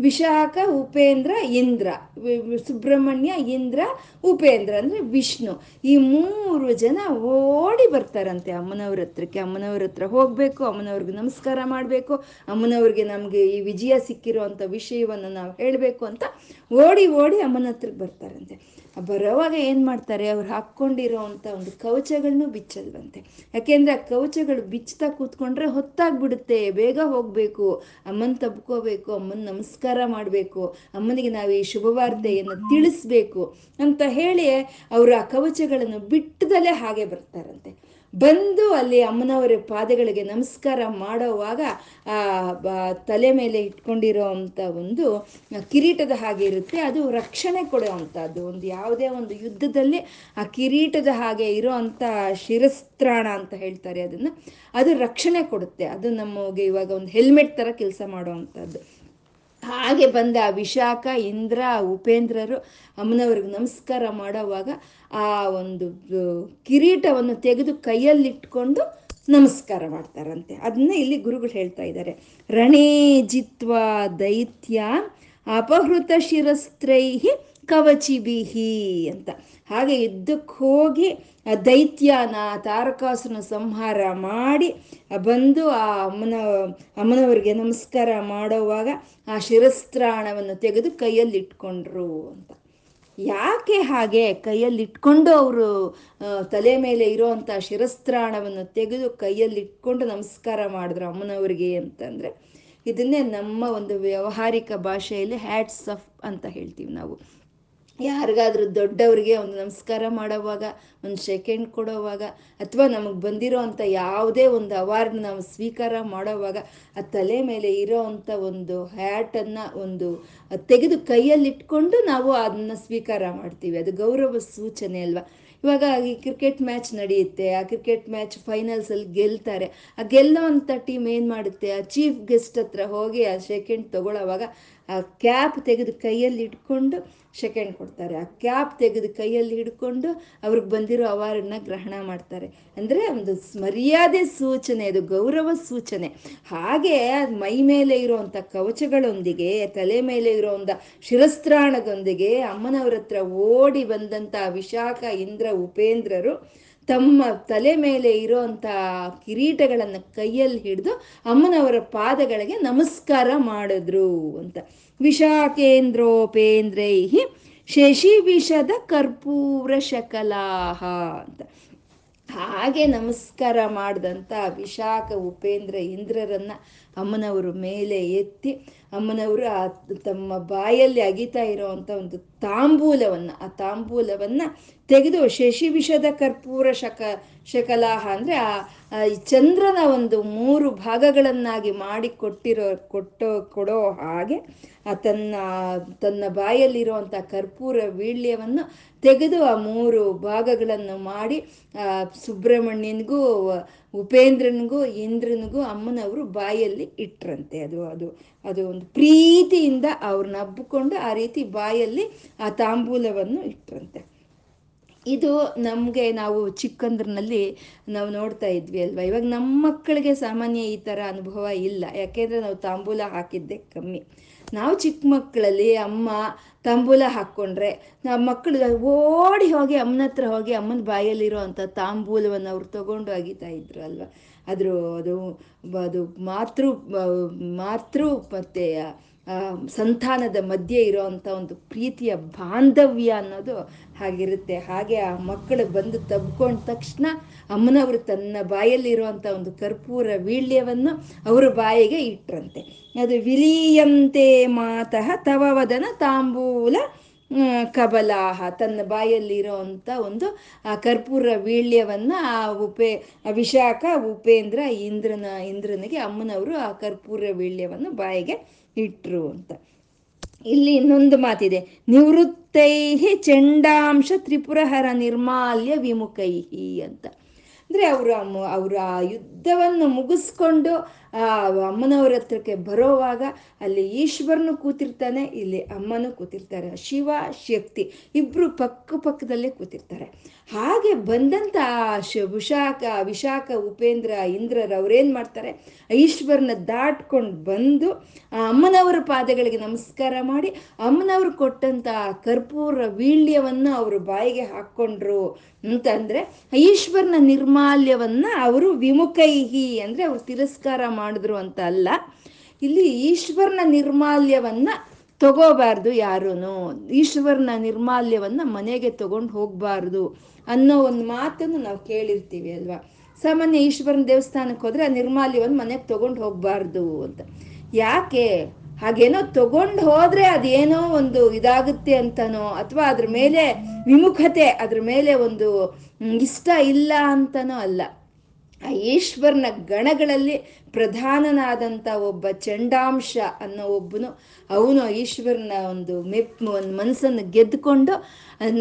ವಿಶಾಖ, ಉಪೇಂದ್ರ, ಇಂದ್ರ, ಸುಬ್ರಹ್ಮಣ್ಯ, ಇಂದ್ರ, ಉಪೇಂದ್ರ ಅಂದರೆ ವಿಷ್ಣು, ಈ ಮೂರು ಜನ ಓಡಿ ಬರ್ತಾರಂತೆ ಅಮ್ಮನವ್ರ ಹತ್ರಕ್ಕೆ. ಅಮ್ಮನವ್ರ ಹತ್ರ ಹೋಗಬೇಕು, ಅಮ್ಮನವ್ರಿಗೆ ನಮಸ್ಕಾರ ಮಾಡಬೇಕು, ಅಮ್ಮನವ್ರಿಗೆ ನಮಗೆ ಈ ವಿಜಯ ಸಿಕ್ಕಿರೋ ಅಂಥ ವಿಷಯವನ್ನು ನಾವು ಹೇಳಬೇಕು ಅಂತ ಓಡಿ ಓಡಿ ಅಮ್ಮನ ಹತ್ರಕ್ಕೆ ಬರ್ತಾರಂತೆ. ಬರೋವಾಗ ಏನು ಮಾಡ್ತಾರೆ, ಅವ್ರು ಹಾಕ್ಕೊಂಡಿರೋವಂಥ ಒಂದು ಕವಚಗಳನ್ನೂ ಬಿಚ್ಚಲ್ವಂತೆ. ಯಾಕೆಂದರೆ ಆ ಕವಚಗಳು ಬಿಚ್ಚುತ್ತಾ ಕೂತ್ಕೊಂಡ್ರೆ ಹೊತ್ತಾಗ್ಬಿಡುತ್ತೆ, ಬೇಗ ಹೋಗಬೇಕು, ಅಮ್ಮನ ತಬ್ಕೋಬೇಕು, ಅಮ್ಮನ ನಮಸ್ಕಾರ ಮಾಡಬೇಕು, ಅಮ್ಮನಿಗೆ ನಾವು ಈ ಶುಭವಾರ್ತೆಯನ್ನು ತಿಳಿಸ್ಬೇಕು ಅಂತ ಹೇಳಿ ಅವರು ಆ ಕವಚಗಳನ್ನು ಬಿಟ್ಟದಲ್ಲೇ ಹಾಗೆ ಬರ್ತಾರಂತೆ. ಬಂದು ಅಲ್ಲಿ ಅಮ್ಮನವರ ಪಾದಗಳಿಗೆ ನಮಸ್ಕಾರ ಮಾಡೋವಾಗ ಆ ತಲೆ ಮೇಲೆ ಇಟ್ಕೊಂಡಿರೋ ಅಂಥ ಒಂದು ಕಿರೀಟದ ಹಾಗೆ ಇರುತ್ತೆ, ಅದು ರಕ್ಷಣೆ ಕೊಡೋ ಅಂಥದ್ದು. ಒಂದು ಯಾವುದೇ ಒಂದು ಯುದ್ಧದಲ್ಲಿ ಆ ಕಿರೀಟದ ಹಾಗೆ ಇರೋ ಅಂಥ ಶಿರಸ್ತ್ರಾಣ ಅಂತ ಹೇಳ್ತಾರೆ ಅದನ್ನು, ಅದು ರಕ್ಷಣೆ ಕೊಡುತ್ತೆ. ಅದು ನಮಗೆ ಇವಾಗ ಒಂದು ಹೆಲ್ಮೆಟ್ ಥರ ಕೆಲಸ ಮಾಡೋ ಅಂಥದ್ದು. ಹಾಗೆ ಬಂದ ವಿಶಾಖ, ಇಂದ್ರ, ಉಪೇಂದ್ರರು ಅಮ್ಮನವ್ರಿಗೆ ನಮಸ್ಕಾರ ಮಾಡೋವಾಗ ಆ ಒಂದು ಕಿರೀಟವನ್ನು ತೆಗೆದು ಕೈಯಲ್ಲಿಟ್ಕೊಂಡು ನಮಸ್ಕಾರ ಮಾಡ್ತಾರಂತೆ. ಅದನ್ನೇ ಇಲ್ಲಿ ಗುರುಗಳು ಹೇಳ್ತಾ ಇದ್ದಾರೆ. ರಣೇ ಜಿತ್ವ ದೈತ್ಯ ಅಪಹೃತ ಶಿರಸ್ತ್ರೈಹಿ ಕವಚಿಬಿಹಿ ಅಂತ. ಹಾಗೆ ಯುದ್ಧಕ್ಕೆ ಹೋಗಿ ಆ ದೈತ್ಯನ ತಾರಕಾಸುರನ ಸಂಹಾರ ಮಾಡಿ ಬಂದು ಆ ಅಮ್ಮನ ಅಮ್ಮನವರಿಗೆ ನಮಸ್ಕಾರ ಮಾಡೋವಾಗ ಆ ಶಿರಸ್ತ್ರಾಣವನ್ನು ತೆಗೆದು ಕೈಯಲ್ಲಿಟ್ಕೊಂಡ್ರು ಅಂತ. ಯಾಕೆ ಹಾಗೆ ಕೈಯಲ್ಲಿಟ್ಕೊಂಡು ಅವರು ತಲೆ ಮೇಲೆ ಇರೋವಂಥ ಶಿರಸ್ತ್ರಾಣವನ್ನು ತೆಗೆದು ಕೈಯಲ್ಲಿಟ್ಕೊಂಡು ನಮಸ್ಕಾರ ಮಾಡಿದ್ರು ಅಮ್ಮನವ್ರಿಗೆ ಅಂತಂದರೆ, ಇದನ್ನೇ ನಮ್ಮ ಒಂದು ವ್ಯಾವಹಾರಿಕ ಭಾಷೆಯಲ್ಲಿ ಹ್ಯಾಟ್ಸ್ ಆಫ್ ಅಂತ ಹೇಳ್ತೀವಿ ನಾವು. ಯಾರಿಗಾದ್ರೂ ದೊಡ್ಡವ್ರಿಗೆ ಒಂದು ನಮಸ್ಕಾರ ಮಾಡೋವಾಗ, ಒಂದು ಸೆಕೆಂಡ್ ಕೊಡೋವಾಗ, ಅಥವಾ ನಮಗೆ ಬಂದಿರೋ ಅಂಥ ಯಾವುದೇ ಒಂದು ಅವಾರ್ಡ್ ನಾವು ಸ್ವೀಕಾರ ಮಾಡೋವಾಗ ಆ ತಲೆ ಮೇಲೆ ಇರೋ ಅಂಥ ಒಂದು ಹ್ಯಾಟನ್ನು ಒಂದು ತೆಗೆದು ಕೈಯಲ್ಲಿಟ್ಕೊಂಡು ನಾವು ಅದನ್ನು ಸ್ವೀಕಾರ ಮಾಡ್ತೀವಿ. ಅದು ಗೌರವ ಸೂಚನೆ ಅಲ್ವಾ. ಇವಾಗ ಈ ಕ್ರಿಕೆಟ್ ಮ್ಯಾಚ್ ನಡೆಯುತ್ತೆ, ಆ ಕ್ರಿಕೆಟ್ ಮ್ಯಾಚ್ ಫೈನಲ್ಸಲ್ಲಿ ಗೆಲ್ತಾರೆ. ಆ ಗೆಲ್ಲೋ ಅಂಥ ಟೀಮ್ ಏನು ಮಾಡುತ್ತೆ, ಆ ಚೀಫ್ ಗೆಸ್ಟ್ ಹತ್ರ ಹೋಗಿ ಆ ಸೆಕೆಂಡ್ ತಗೊಳ್ಳೋವಾಗ ಆ ಕ್ಯಾಪ್ ತೆಗೆದು ಕೈಯಲ್ಲಿ ಇಟ್ಕೊಂಡು ಸೆಕೆಂಡ್ ಕೊಡ್ತಾರೆ. ಆ ಕ್ಯಾಪ್ ತೆಗೆದು ಕೈಯಲ್ಲಿ ಹಿಡ್ಕೊಂಡು ಅವ್ರಿಗೆ ಬಂದಿರೋ ಅವಾರ್ಡನ್ನ ಗ್ರಹಣ ಮಾಡ್ತಾರೆ. ಅಂದರೆ ಒಂದು ಮರ್ಯಾದೆ ಸೂಚನೆ, ಅದು ಗೌರವ ಸೂಚನೆ. ಹಾಗೆ ಮೈ ಮೇಲೆ ಇರೋವಂಥ ಕವಚಗಳೊಂದಿಗೆ, ತಲೆ ಮೇಲೆ ಇರೋವಂಥ ಶಿರಸ್ತ್ರಾಣದೊಂದಿಗೆ ಅಮ್ಮನವ್ರ ಹತ್ರ ಓಡಿ ಬಂದಂಥ ವಿಶಾಖ, ಇಂದ್ರ, ಉಪೇಂದ್ರರು ತಮ್ಮ ತಲೆ ಮೇಲೆ ಇರೋವಂಥ ಕಿರೀಟಗಳನ್ನು ಕೈಯಲ್ಲಿ ಹಿಡಿದು ಅಮ್ಮನವರ ಪಾದಗಳಿಗೆ ನಮಸ್ಕಾರ ಮಾಡಿದ್ರು ಅಂತ. ವಿಶಾಖೇಂದ್ರೋಪೇಂದ್ರೈಹಿ ಶಶಿವಿಷದ ಕರ್ಪೂರ ಶಕಲಾಹ ಅಂತ. ಹಾಗೆ ನಮಸ್ಕಾರ ಮಾಡಿದಂಥ ವಿಶಾಖ, ಉಪೇಂದ್ರ, ಇಂದ್ರರನ್ನು ಅಮ್ಮನವರು ಮೇಲೆ ಎತ್ತಿ ಅಮ್ಮನವರು ಆ ತಮ್ಮ ಬಾಯಲ್ಲಿ ಅಗಿತಾ ಇರೋವಂಥ ಒಂದು ತಾಂಬೂಲವನ್ನು ಆ ತಾಂಬೂಲವನ್ನು ತೆಗೆದು ಶಶಿವಿಷದ ಕರ್ಪೂರ ಶಕ ಶಕಲಾಹ ಅಂದರೆ ಆ ಚಂದ್ರನ ಒಂದು ಮೂರು ಭಾಗಗಳನ್ನಾಗಿ ಮಾಡಿ ಕೊಟ್ಟಿರೋ ಕೊಟ್ಟೋ ಕೊಡೋ ಹಾಗೆ ಆ ತನ್ನ ತನ್ನ ಬಾಯಲ್ಲಿರುವಂಥ ಕರ್ಪೂರ ವೀಳ್ಯವನ್ನು ತೆಗೆದು ಆ ಮೂರು ಭಾಗಗಳನ್ನು ಮಾಡಿ ಸುಬ್ರಹ್ಮಣ್ಯನಿಗೂ ಉಪೇಂದ್ರನಿಗೂ ಇಂದ್ರನಿಗೂ ಅಮ್ಮನವರು ಬಾಯಲ್ಲಿ ಇಟ್ಟರಂತೆ. ಅದು ಅದು ಅದು ಒಂದು ಪ್ರೀತಿಯಿಂದ ಅವ್ರನ್ನ ಹಬ್ಬಿಕೊಂಡು ಆ ರೀತಿ ಬಾಯಲ್ಲಿ ಆ ತಾಂಬೂಲವನ್ನು ಇಟ್ಟರಂತೆ. ಇದು ನಮಗೆ ನಾವು ಚಿಕ್ಕಂದ್ರಲ್ಲಿ ನಾವು ನೋಡ್ತಾ ಇದ್ವಿ ಅಲ್ವಾ. ಇವಾಗ ನಮ್ಮ ಮಕ್ಕಳಿಗೆ ಸಾಮಾನ್ಯ ಈ ಥರ ಅನುಭವ ಇಲ್ಲ, ಯಾಕೆಂದರೆ ನಾವು ತಾಂಬೂಲ ಹಾಕಿದ್ದೆ ಕಮ್ಮಿ. ನಾವು ಚಿಕ್ಕ ಮಕ್ಕಳಲ್ಲಿ ಅಮ್ಮ ತಾಂಬೂಲ ಹಾಕ್ಕೊಂಡ್ರೆ ನಾವು ಮಕ್ಕಳು ಓಡಿ ಹೋಗಿ ಅಮ್ಮನ ಹತ್ರ ಹೋಗಿ ಅಮ್ಮನ ಬಾಯಲ್ಲಿರೋ ಅಂಥ ತಾಂಬೂಲವನ್ನು ಅವ್ರು ತೊಗೊಂಡು ಅಗಿತಾ ಇದ್ರು ಅಲ್ವಾ. ಅದ್ರ ಅದು ಅದು ಮಾತೃ ಮಾತೃ ಮತ್ತು ಸಂತಾನದ ಮಧ್ಯೆ ಇರೋವಂಥ ಒಂದು ಪ್ರೀತಿಯ ಬಾಂಧವ್ಯ ಅನ್ನೋದು ಹಾಗಿರುತ್ತೆ. ಹಾಗೆ ಆ ಮಕ್ಕಳು ಬಂದು ತಬ್ಕೊಂಡ ತಕ್ಷಣ ಅಮ್ಮನವರು ತನ್ನ ಬಾಯಲ್ಲಿರುವಂಥ ಒಂದು ಕರ್ಪೂರ ವೀಳ್ಯವನ್ನು ಅವರ ಬಾಯಿಗೆ ಇಟ್ಟರಂತೆ. ಅದು ವಿಲೀಯಂತೆ ಮಾತಃ ತವ ವದನ ತಾಂಬೂಲ ಕಬಲಾಹ, ತನ್ನ ಬಾಯಲ್ಲಿರೋವಂಥ ಒಂದು ಆ ಕರ್ಪೂರ ವೀಳ್ಯವನ್ನು ಆ ಉಪೇ ವಿಶಾಖ ಉಪೇಂದ್ರ ಇಂದ್ರನ ಇಂದ್ರನಿಗೆ ಅಮ್ಮನವರು ಆ ಕರ್ಪೂರ ವೀಳ್ಯವನ್ನು ಬಾಯಿಗೆ ಇಟ್ರು ಅಂತ. ಇಲ್ಲಿ ಇನ್ನೊಂದು ಮಾತಿದೆ, ನಿವೃತ್ತೈ ಚಂಡಾಂಶ ತ್ರಿಪುರಹರ ನಿರ್ಮಾಲ್ಯ ವಿಮುಖೈಹಿ ಅಂತ. ಅಂದರೆ ಅವರು ಅವರು ಆ ಯುದ್ಧವನ್ನು ಮುಗಿಸ್ಕೊಂಡು ಆ ಅಮ್ಮನವ್ರ ಹತ್ರಕ್ಕೆ ಬರೋವಾಗ ಅಲ್ಲಿ ಈಶ್ವರನು ಕೂತಿರ್ತಾನೆ, ಇಲ್ಲಿ ಅಮ್ಮನೂ ಕೂತಿರ್ತಾರೆ. ಶಿವ ಶಕ್ತಿ ಇಬ್ಬರು ಪಕ್ಕ ಪಕ್ಕದಲ್ಲೇ ಕೂತಿರ್ತಾರೆ. ಹಾಗೆ ಬಂದಂಥ ವಿಶಾಖ ವಿಶಾಖ ಉಪೇಂದ್ರ ಇಂದ್ರರು ಅವ್ರೇನು ಮಾಡ್ತಾರೆ, ಈಶ್ವರನ ದಾಟ್ಕೊಂಡು ಬಂದು ಆ ಅಮ್ಮನವರ ಪಾದಗಳಿಗೆ ನಮಸ್ಕಾರ ಮಾಡಿ ಅಮ್ಮನವರು ಕೊಟ್ಟಂಥ ಕರ್ಪೂರ ವೀಳ್ಯವನ್ನು ಅವರು ಬಾಯಿಗೆ ಹಾಕ್ಕೊಂಡ್ರು ಅಂತಂದರೆ ಈಶ್ವರನ ನಿರ್ಮಾಲ್ಯವನ್ನು ಅವರು ವಿಮುಖೈಹಿ ಅಂದರೆ ಅವರು ತಿರಸ್ಕಾರ ಮಾಡಿದ್ರು ಅಂತ ಅಲ್ಲ. ಇಲ್ಲಿ ಈಶ್ವರನ ನಿರ್ಮಾಲ್ಯವನ್ನು ತಗೋಬಾರ್ದು ಯಾರೂ, ಈಶ್ವರನ ನಿರ್ಮಾಲ್ಯವನ್ನು ಮನೆಗೆ ತಗೊಂಡು ಹೋಗಬಾರ್ದು ಅನ್ನೋ ಒಂದು ಮಾತನ್ನು ನಾವು ಕೇಳಿರ್ತೀವಿ ಅಲ್ವಾ. ಸಾಮಾನ್ಯ ಈಶ್ವರನ ದೇವಸ್ಥಾನಕ್ಕೆ ಹೋದರೆ ಆ ನಿರ್ಮಾಲ್ಯವನ್ನು ಮನೆಗೆ ತಗೊಂಡು ಹೋಗಬಾರ್ದು ಅಂತ. ಯಾಕೆ ಹಾಗೇನೋ ತಗೊಂಡು ಹೋದರೆ ಅದೇನೋ ಒಂದು ಇದಾಗುತ್ತೆ ಅಂತನೋ ಅಥವಾ ಅದ್ರ ಮೇಲೆ ವಿಮುಖತೆ, ಅದ್ರ ಮೇಲೆ ಒಂದು ಇಷ್ಟ ಇಲ್ಲ ಅಂತನೋ ಅಲ್ಲ. ಆ ಈಶ್ವರನ ಗಣಗಳಲ್ಲಿ ಪ್ರಧಾನನಾದಂಥ ಒಬ್ಬ ಚಂಡಾಂಶ ಅನ್ನೋ ಒಬ್ಬನು ಅವನು ಈಶ್ವರನ ಒಂದು ಮೆಪ್ ಒಂದು ಮನಸ್ಸನ್ನು ಗೆದ್ದುಕೊಂಡು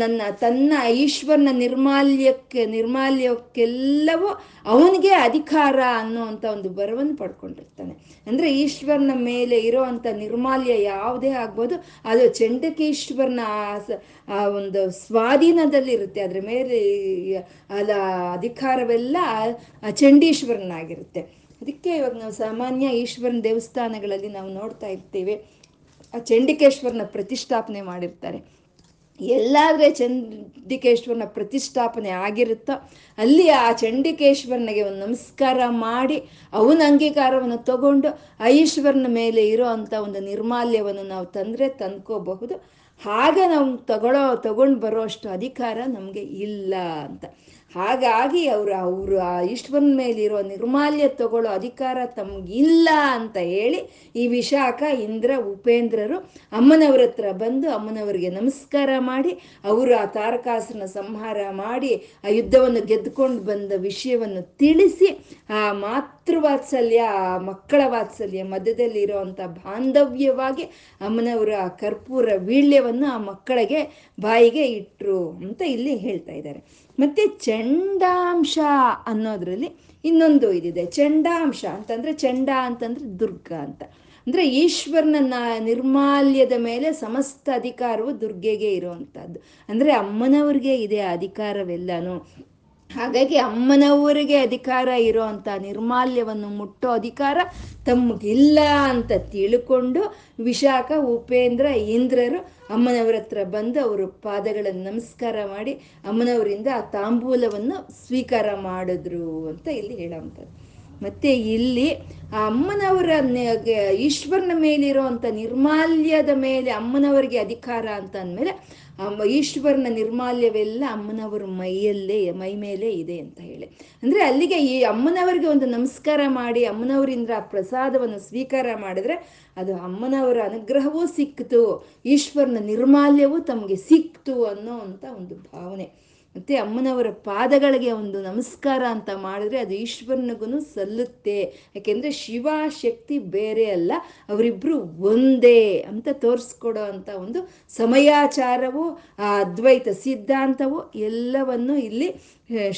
ನನ್ನ ತನ್ನ ಈಶ್ವರನ ನಿರ್ಮಾಲ್ಯಕ್ಕೆ ನಿರ್ಮಾಲ್ಯಕ್ಕೆಲ್ಲವೂ ಅವನಿಗೆ ಅಧಿಕಾರ ಅನ್ನೋವಂಥ ಒಂದು ಬರವನ್ನು ಪಡ್ಕೊಂಡಿರ್ತಾನೆ. ಅಂದರೆ ಈಶ್ವರನ ಮೇಲೆ ಇರೋವಂಥ ನಿರ್ಮಾಲ್ಯ ಯಾವುದೇ ಆಗ್ಬೋದು, ಅದು ಚಂಡಕೇಶ್ವರನ ಆ ಒಂದು ಸ್ವಾಧೀನದಲ್ಲಿರುತ್ತೆ. ಅದರ ಮೇಲೆ ಅದ ಅಧಿಕಾರವೆಲ್ಲ ಆ ಚಂಡೀಶ್ವರನಾಗಿರುತ್ತೆ. ಅದಕ್ಕೆ ಇವಾಗ ನಾವು ಸಾಮಾನ್ಯ ಈಶ್ವರನ ದೇವಸ್ಥಾನಗಳಲ್ಲಿ ನಾವು ನೋಡ್ತಾ ಇರ್ತೀವಿ, ಆ ಚಂಡಿಕೇಶ್ವರನ ಪ್ರತಿಷ್ಠಾಪನೆ ಮಾಡಿರ್ತಾರೆ. ಎಲ್ಲಾದರೆ ಚಂಡಿಕೇಶ್ವರನ ಪ್ರತಿಷ್ಠಾಪನೆ ಆಗಿರುತ್ತೋ ಅಲ್ಲಿ ಆ ಚಂಡಿಕೇಶ್ವರನಿಗೆ ಒಂದು ನಮಸ್ಕಾರ ಮಾಡಿ ಅವನ ಅಂಗೀಕಾರವನ್ನು ತಗೊಂಡು ಆ ಈಶ್ವರನ ಮೇಲೆ ಇರೋ ಅಂಥ ಒಂದು ನಿರ್ಮಾಲ್ಯವನ್ನು ನಾವು ತಂದರೆ ತಂದ್ಕೋಬಹುದು. ಹಾಗೆ ನಾವು ತಗೊಳ್ಳೋ ತಗೊಂಡು ಬರೋ ಅಷ್ಟು ಅಧಿಕಾರ ನಮಗೆ ಇಲ್ಲ ಅಂತ. ಹಾಗಾಗಿ ಅವರು ಅವರು ಆ ಈಶ್ವರನ ಮೇಲಿರೋ ನಿರ್ಮಾಲ್ಯ ತಗೊಳ್ಳೋ ಅಧಿಕಾರ ತಮಗಿಲ್ಲ ಅಂತ ಹೇಳಿ ಈ ವಿಶಾಖ ಇಂದ್ರ ಉಪೇಂದ್ರರು ಅಮ್ಮನವ್ರ ಹತ್ರ ಬಂದು ಅಮ್ಮನವರಿಗೆ ನಮಸ್ಕಾರ ಮಾಡಿ ಅವರು ಆ ತಾರಕಾಸುರನ ಸಂಹಾರ ಮಾಡಿ ಆ ಯುದ್ಧವನ್ನು ಗೆದ್ದುಕೊಂಡು ಬಂದ ವಿಷಯವನ್ನು ತಿಳಿಸಿ ಆ ಮಾತೃವಾತ್ಸಲ್ಯ ಆ ಮಕ್ಕಳ ವಾತ್ಸಲ್ಯ ಮಧ್ಯದಲ್ಲಿರೋವಂಥ ಬಾಂಧವ್ಯವಾಗಿ ಅಮ್ಮನವರ ಆ ಕರ್ಪೂರ ವೀಳ್ಯವನ್ನು ಆ ಮಕ್ಕಳಿಗೆ ಬಾಯಿಗೆ ಇಟ್ಟರು ಅಂತ ಇಲ್ಲಿ ಹೇಳ್ತಾ ಇದ್ದಾರೆ. ಮತ್ತು ಚಂಡಾಂಶ ಅನ್ನೋದರಲ್ಲಿ ಇನ್ನೊಂದು ಇದಿದೆ. ಚಂಡಾಂಶ ಅಂತಂದರೆ ಚಂಡ ಅಂತಂದರೆ ದುರ್ಗ ಅಂತ. ಅಂದರೆ ಈಶ್ವರನ ನಿರ್ಮಾಲ್ಯದ ಮೇಲೆ ಸಮಸ್ತ ಅಧಿಕಾರವು ದುರ್ಗೆಗೆ ಇರುವಂಥದ್ದು. ಅಂದರೆ ಅಮ್ಮನವ್ರಿಗೆ ಇದೆ ಅಧಿಕಾರವೆಲ್ಲನೂ. ಹಾಗಾಗಿ ಅಮ್ಮನವರಿಗೆ ಅಧಿಕಾರ ಇರೋವಂಥ ನಿರ್ಮಾಲ್ಯವನ್ನು ಮುಟ್ಟೋ ಅಧಿಕಾರ ತಮಗಿಲ್ಲ ಅಂತ ತಿಳ್ಕೊಂಡು ವಿಶಾಖ ಉಪೇಂದ್ರ ಇಂದ್ರರು ಅಮ್ಮನವರ ಹತ್ರ ಬಂದು ಅವರು ಪಾದಗಳನ್ನು ನಮಸ್ಕಾರ ಮಾಡಿ ಅಮ್ಮನವರಿಂದ ಆ ತಾಂಬೂಲವನ್ನು ಸ್ವೀಕಾರ ಮಾಡಿದ್ರು ಅಂತ ಇಲ್ಲಿ ಹೇಳೋವಂಥದ್ದು. ಮತ್ತು ಇಲ್ಲಿ ಆ ಅಮ್ಮನವರ ಈಶ್ವರನ ಮೇಲಿರೋಂಥ ನಿರ್ಮಾಲ್ಯದ ಮೇಲೆ ಅಮ್ಮನವರಿಗೆ ಅಧಿಕಾರ ಅಂತ ಅಂದಮೇಲೆ ಅಮ್ಮ ಈಶ್ವರನ ನಿರ್ಮಾಲ್ಯವೆಲ್ಲ ಅಮ್ಮನವರ ಮೈಯಲ್ಲೇ ಮೈ ಮೇಲೆ ಇದೆ ಅಂತ ಹೇಳಿ, ಅಂದರೆ ಅಲ್ಲಿಗೆ ಈ ಅಮ್ಮನವರಿಗೆ ಒಂದು ನಮಸ್ಕಾರ ಮಾಡಿ ಅಮ್ಮನವರಿಂದ ಆ ಪ್ರಸಾದವನ್ನು ಸ್ವೀಕಾರ ಮಾಡಿದ್ರೆ ಅದು ಅಮ್ಮನವರ ಅನುಗ್ರಹವೂ ಸಿಕ್ತು, ಈಶ್ವರನ ನಿರ್ಮಾಲ್ಯವೂ ತಮಗೆ ಸಿಕ್ತು ಅನ್ನೋ ಅಂಥ ಒಂದು ಭಾವನೆ. ಮತ್ತು ಅಮ್ಮನವರ ಪಾದಗಳಿಗೆ ಒಂದು ನಮಸ್ಕಾರ ಅಂತ ಮಾಡಿದ್ರೆ ಅದು ಈಶ್ವರನಿಗೂ ಸಲ್ಲುತ್ತೆ. ಯಾಕೆಂದರೆ ಶಿವ ಶಕ್ತಿ ಬೇರೆ ಅಲ್ಲ, ಅವರಿಬ್ಬರು ಒಂದೇ ಅಂತ ತೋರಿಸ್ಕೊಡೋ ಅಂಥ ಒಂದು ಸಮಯಾಚಾರವು ಆ ಅದ್ವೈತ ಸಿದ್ಧಾಂತವು ಎಲ್ಲವನ್ನು ಇಲ್ಲಿ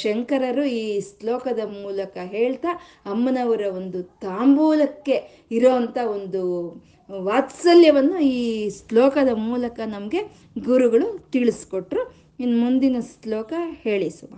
ಶಂಕರರು ಈ ಶ್ಲೋಕದ ಮೂಲಕ ಹೇಳ್ತಾ ಅಮ್ಮನವರ ಒಂದು ತಾಂಬೂಲಕ್ಕೆ ಇರೋವಂಥ ಒಂದು ವಾತ್ಸಲ್ಯವನ್ನು ಈ ಶ್ಲೋಕದ ಮೂಲಕ ನಮಗೆ ಗುರುಗಳು ತಿಳಿಸ್ಕೊಟ್ರು. ಇನ್ನು ಮುಂದಿನ ಶ್ಲೋಕ ಹೇಳಿ ಸುಮ.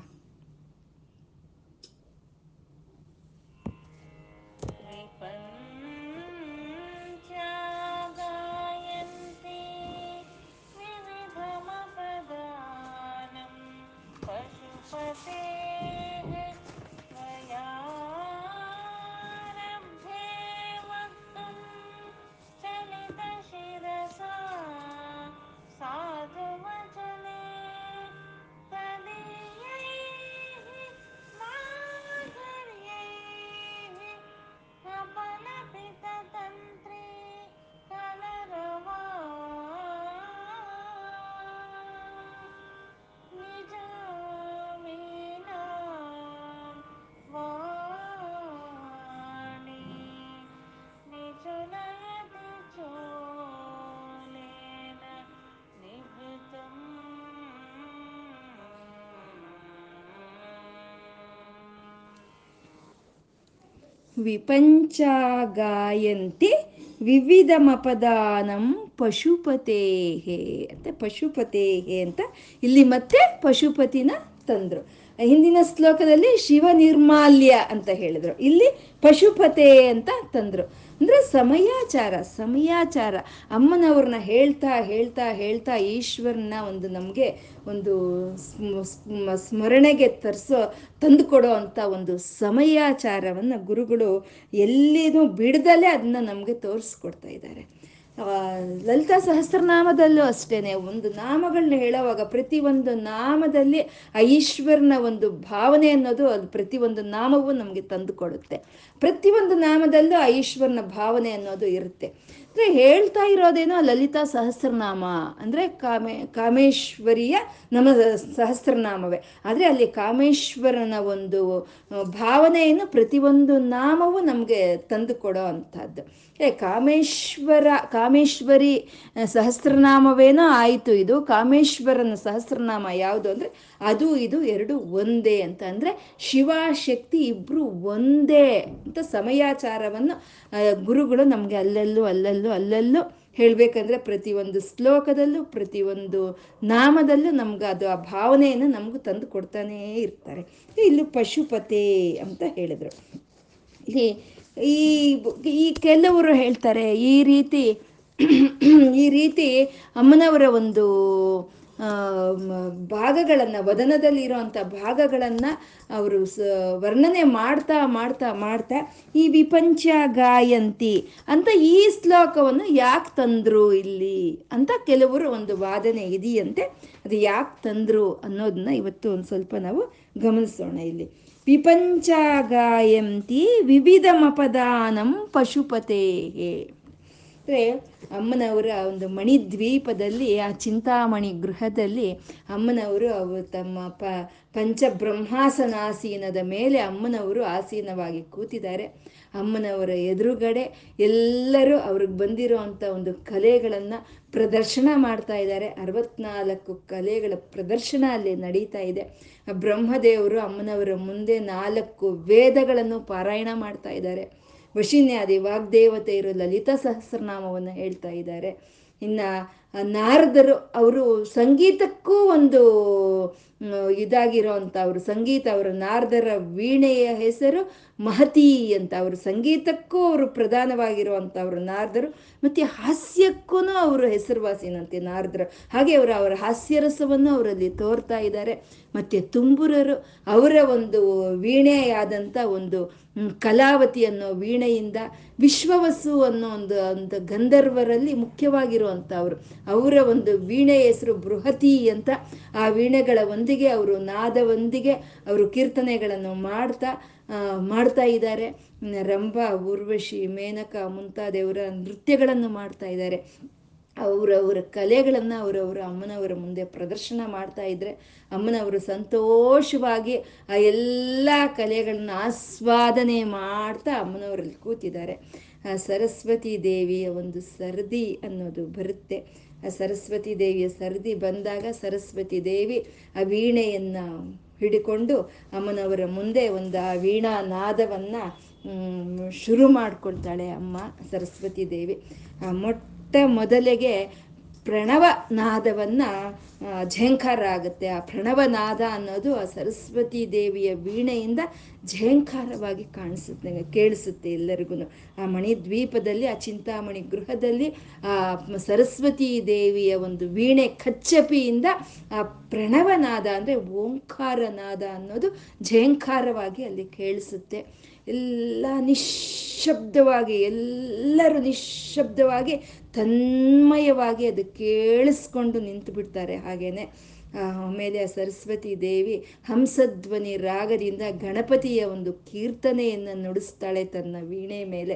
ವಿಪಂಚ ಗಾಯಂತಿ ವಿವಿಧ ಮಪದಾನಂ ಪಶುಪತೇಹೇ ಅಂತ ಪಶುಪತೇಹೇ ಅಂತ ಇಲ್ಲಿ ಮತ್ತೆ ಪಶುಪತಿನ ತಂದರು. ಹಿಂದಿನ ಶ್ಲೋಕದಲ್ಲಿ ಶಿವ ನಿರ್ಮಾಲ್ಯ ಅಂತ ಹೇಳಿದ್ರು, ಇಲ್ಲಿ ಪಶುಪತೆ ಅಂತ ತಂದರು. ಅಂದರೆ ಸಮಯಾಚಾರ ಸಮಯಾಚಾರ ಅಮ್ಮನವ್ರನ್ನ ಹೇಳ್ತಾ ಹೇಳ್ತಾ ಹೇಳ್ತಾ ಈಶ್ವರನ ಒಂದು ನಮಗೆ ಒಂದು ಸ್ಮರಣೆಗೆ ತರಿಸೋ ತಂದುಕೊಡೋ ಅಂಥ ಒಂದು ಸಮಯಾಚಾರವನ್ನು ಗುರುಗಳು ಎಲ್ಲಿನೂ ಬಿಡದಲ್ಲೇ ಅದನ್ನ ನಮಗೆ ತೋರಿಸ್ಕೊಡ್ತಾ ಇದ್ದಾರೆ. ಲಲಿತಾ ಸಹಸ್ರನಾಮದಲ್ಲೂ ಅಷ್ಟೇನೆ, ಒಂದು ನಾಮಗಳನ್ನ ಹೇಳೋವಾಗ ಪ್ರತಿಯೊಂದು ನಾಮದಲ್ಲಿ ಆ ಈಶ್ವರನ ಒಂದು ಭಾವನೆ ಅನ್ನೋದು ಅದು ಪ್ರತಿಯೊಂದು ನಾಮವೂ ನಮಗೆ ತಂದುಕೊಡುತ್ತೆ. ಪ್ರತಿಯೊಂದು ನಾಮದಲ್ಲೂ ಆ ಈಶ್ವರನ ಭಾವನೆ ಅನ್ನೋದು ಇರುತ್ತೆ. ಅಂದರೆ ಹೇಳ್ತಾ ಇರೋದೇನೋ ಲಲಿತಾ ಸಹಸ್ರನಾಮ ಅಂದರೆ ಕಾಮೇ ಕಾಮೇಶ್ವರಿಯ ನಮ್ಮ ಸಹಸ್ರನಾಮವೇ, ಆದರೆ ಅಲ್ಲಿ ಕಾಮೇಶ್ವರನ ಒಂದು ಭಾವನೆಯನ್ನು ಪ್ರತಿಯೊಂದು ನಾಮವೂ ನಮಗೆ ತಂದುಕೊಡೋ ಅಂಥದ್ದು. ಏ ಕಾಮೇಶ್ವರ ಕಾಮೇಶ್ವರಿ ಸಹಸ್ರನಾಮವೇನೋ ಆಯಿತು ಇದು, ಕಾಮೇಶ್ವರನ ಸಹಸ್ರನಾಮ ಯಾವುದು ಅಂದರೆ ಅದು ಇದು ಎರಡು ಒಂದೇ ಅಂತ. ಅಂದರೆ ಶಿವ ಶಕ್ತಿ ಇಬ್ಬರು ಒಂದೇ ಅಂತ ಸಮಯಾಚಾರವನ್ನು ಗುರುಗಳು ನಮಗೆ ಅಲ್ಲೆಲ್ಲೂ ಅಲ್ಲಲ್ಲೂ ಅಲ್ಲಲ್ಲೂ ಹೇಳಬೇಕಂದ್ರೆ ಪ್ರತಿಯೊಂದು ಶ್ಲೋಕದಲ್ಲೂ ಪ್ರತಿಯೊಂದು ನಾಮದಲ್ಲೂ ನಮ್ಗೆ ಅದು ಆ ಭಾವನೆಯನ್ನು ನಮಗೂ ತಂದು ಕೊಡ್ತಾನೇ ಇರ್ತಾರೆ. ಇಲ್ಲೂ ಪಶುಪತೆ ಅಂತ ಹೇಳಿದರು. ಇಲ್ಲಿ ಈ ಈ ಕೆಲವರು ಹೇಳ್ತಾರೆ ಈ ರೀತಿ ಈ ರೀತಿ ಅಮ್ಮನವರ ಒಂದು ಭಾಗಗಳನ್ನು ವದನದಲ್ಲಿರೋಂಥ ಭಾಗಗಳನ್ನು ಅವರು ಸ ವರ್ಣನೆ ಮಾಡ್ತಾ ಮಾಡ್ತಾ ಮಾಡ್ತಾ ಈ ವಿಪಂಚ ಗಾಯಂತಿ ಅಂತ ಈ ಶ್ಲೋಕವನ್ನು ಯಾಕೆ ತಂದರು ಇಲ್ಲಿ ಅಂತ ಕೆಲವರು ಒಂದು ವಾದನೆ ಇದೆಯಂತೆ. ಅದು ಯಾಕೆ ತಂದರು ಅನ್ನೋದನ್ನ ಇವತ್ತು ಒಂದು ಸ್ವಲ್ಪ ನಾವು ಗಮನಿಸೋಣ. ಇಲ್ಲಿ ವಿಪಂಚ ಗಾಯಂತಿ ವಿವಿಧ ಮಪದಾನಂ ಪಶುಪತೇ ಅಂದರೆ ಅಮ್ಮನವರ ಒಂದು ಮಣಿದ್ವೀಪದಲ್ಲಿ ಆ ಚಿಂತಾಮಣಿ ಗೃಹದಲ್ಲಿ ಅಮ್ಮನವರು ಅವರು ತಮ್ಮ ಪ ಪಂಚಬ್ರಹ್ಮಾಸನಾಸೀನದ ಮೇಲೆ ಅಮ್ಮನವರು ಆಸೀನವಾಗಿ ಕೂತಿದ್ದಾರೆ. ಅಮ್ಮನವರ ಎದುರುಗಡೆ ಎಲ್ಲರೂ ಅವ್ರಿಗೆ ಬಂದಿರೋ ಅಂಥ ಒಂದು ಕಲೆಗಳನ್ನು ಪ್ರದರ್ಶನ ಮಾಡ್ತಾ ಇದ್ದಾರೆ. ಅರವತ್ನಾಲ್ಕು ಕಲೆಗಳ ಪ್ರದರ್ಶನ ಅಲ್ಲಿ ನಡೀತಾ ಇದೆ. ಬ್ರಹ್ಮದೇವರು ಅಮ್ಮನವರ ಮುಂದೆ ನಾಲ್ಕು ವೇದಗಳನ್ನು ಪಾರಾಯಣ ಮಾಡ್ತಾ ಇದ್ದಾರೆ. ವಶಿನ್ಯಾದಿ ವಾಗ್ದೇವತೆಯರು ಲಲಿತಾ ಸಹಸ್ರನಾಮವನ್ನು ಹೇಳ್ತಾ ಇದ್ದಾರೆ. ಇನ್ನು ನಾರದರು ಅವರು ಸಂಗೀತಕ್ಕೂ ಒಂದು ಇದಾಗಿರೋ ಅಂತ ಅವರು ಸಂಗೀತ, ಅವರ ನಾರದರ ವೀಣೆಯ ಹೆಸರು ಮಹತಿ ಅಂತ. ಅವರು ಸಂಗೀತಕ್ಕೂ ಅವರು ಪ್ರಧಾನವಾಗಿರುವಂಥ ಅವರು ನಾರದರು, ಮತ್ತು ಹಾಸ್ಯಕ್ಕೂ ಅವರು ಹೆಸರುವಾಸಿನಂತೆ ನಾರದರು. ಹಾಗೆ ಅವರು ಅವರ ಹಾಸ್ಯರಸವನ್ನು ಅವರಲ್ಲಿ ತೋರ್ತಾ ಇದ್ದಾರೆ. ಮತ್ತು ತುಂಬುರರು ಅವರ ಒಂದು ವೀಣೆಯಾದಂಥ ಒಂದು ಕಲಾವತಿ ಅನ್ನೋ ವೀಣೆಯಿಂದ, ವಿಶ್ವವಸು ಅನ್ನೋ ಒಂದು ಒಂದು ಗಂಧರ್ವರಲ್ಲಿ ಮುಖ್ಯವಾಗಿರುವಂಥ ಅವರು, ಅವರ ಒಂದು ವೀಣೆಯ ಹೆಸರು ಬೃಹತಿ ಅಂತ. ಆ ವೀಣೆಗಳ ಒಂದಿಗೆ ಅವರು ನಾದವೊಂದಿಗೆ ಅವರು ಕೀರ್ತನೆಗಳನ್ನು ಮಾಡ್ತಾ ಮಾಡ್ತಾ ಇದ್ದಾರೆ. ರಂಭಾ, ಊರ್ವಶಿ, ಮೇನಕ ಮುಂತಾದೆಯವರ ನೃತ್ಯಗಳನ್ನು ಮಾಡ್ತಾ ಇದ್ದಾರೆ. ಅವರವರ ಕಲೆಗಳನ್ನು ಅವರವರು ಅಮ್ಮನವರ ಮುಂದೆ ಪ್ರದರ್ಶನ ಮಾಡ್ತಾ ಇದ್ದರೆ ಅಮ್ಮನವರು ಸಂತೋಷವಾಗಿ ಆ ಎಲ್ಲ ಕಲೆಗಳನ್ನು ಆಸ್ವಾದನೆ ಮಾಡ್ತಾ ಅಮ್ಮನವರಲ್ಲಿ ಕೂತಿದ್ದಾರೆ. ಆ ಸರಸ್ವತಿ ದೇವಿಯ ಒಂದು ಸರದಿ ಅನ್ನೋದು ಬರುತ್ತೆ. ಆ ಸರಸ್ವತಿ ದೇವಿಯ ಸರದಿ ಬಂದಾಗ ಸರಸ್ವತಿ ದೇವಿ ಆ ವೀಣೆಯನ್ನು ಹಿಡಿಕೊಂಡು ಅಮ್ಮನವರ ಮುಂದೆ ಒಂದು ಆ ವೀಣಾ ನಾದವನ್ನು ಶುರು ಮಾಡ್ಕೊಳ್ತಾಳೆ ಅಮ್ಮ ಸರಸ್ವತಿ ದೇವಿ. ಆ ಮೊಟ್ಟ ಮೊದಲಿಗೆ ಪ್ರಣವ ನಾದವನ್ನು ಝೇಂಕಾರ ಆಗುತ್ತೆ. ಆ ಪ್ರಣವನಾದ ಅನ್ನೋದು ಆ ಸರಸ್ವತಿ ದೇವಿಯ ವೀಣೆಯಿಂದ ಝೇಂಕಾರವಾಗಿ ಕಾಣಿಸುತ್ತೆ, ಕೇಳಿಸುತ್ತೆ ಎಲ್ಲರಿಗೂ. ಆ ಮಣಿದ್ವೀಪದಲ್ಲಿ, ಆ ಚಿಂತಾಮಣಿ ಗೃಹದಲ್ಲಿ ಆ ಸರಸ್ವತಿ ದೇವಿಯ ಒಂದು ವೀಣೆ ಕಚ್ಚಪಿಯಿಂದ ಆ ಪ್ರಣವನಾದ ಅಂದರೆ ಓಂಕಾರನಾದ ಅನ್ನೋದು ಝೇಂಕಾರವಾಗಿ ಅಲ್ಲಿ ಕೇಳಿಸುತ್ತೆ. ಎಲ್ಲ ನಿಶ್ಶಬ್ದವಾಗಿ, ಎಲ್ಲರೂ ನಿಶ್ಶಬ್ದವಾಗಿ ತನ್ಮಯವಾಗಿ ಅದು ಕೇಳಿಸ್ಕೊಂಡು ನಿಂತು ಬಿಡ್ತಾರೆ. ಹಾಗೇನೆ ಆಮೇಲೆ ಆ ಸರಸ್ವತಿ ದೇವಿ ಹಂಸಧ್ವನಿ ರಾಗದಿಂದ ಗಣಪತಿಯ ಒಂದು ಕೀರ್ತನೆಯನ್ನು ನುಡಿಸ್ತಾಳೆ ತನ್ನ ವೀಣೆ ಮೇಲೆ.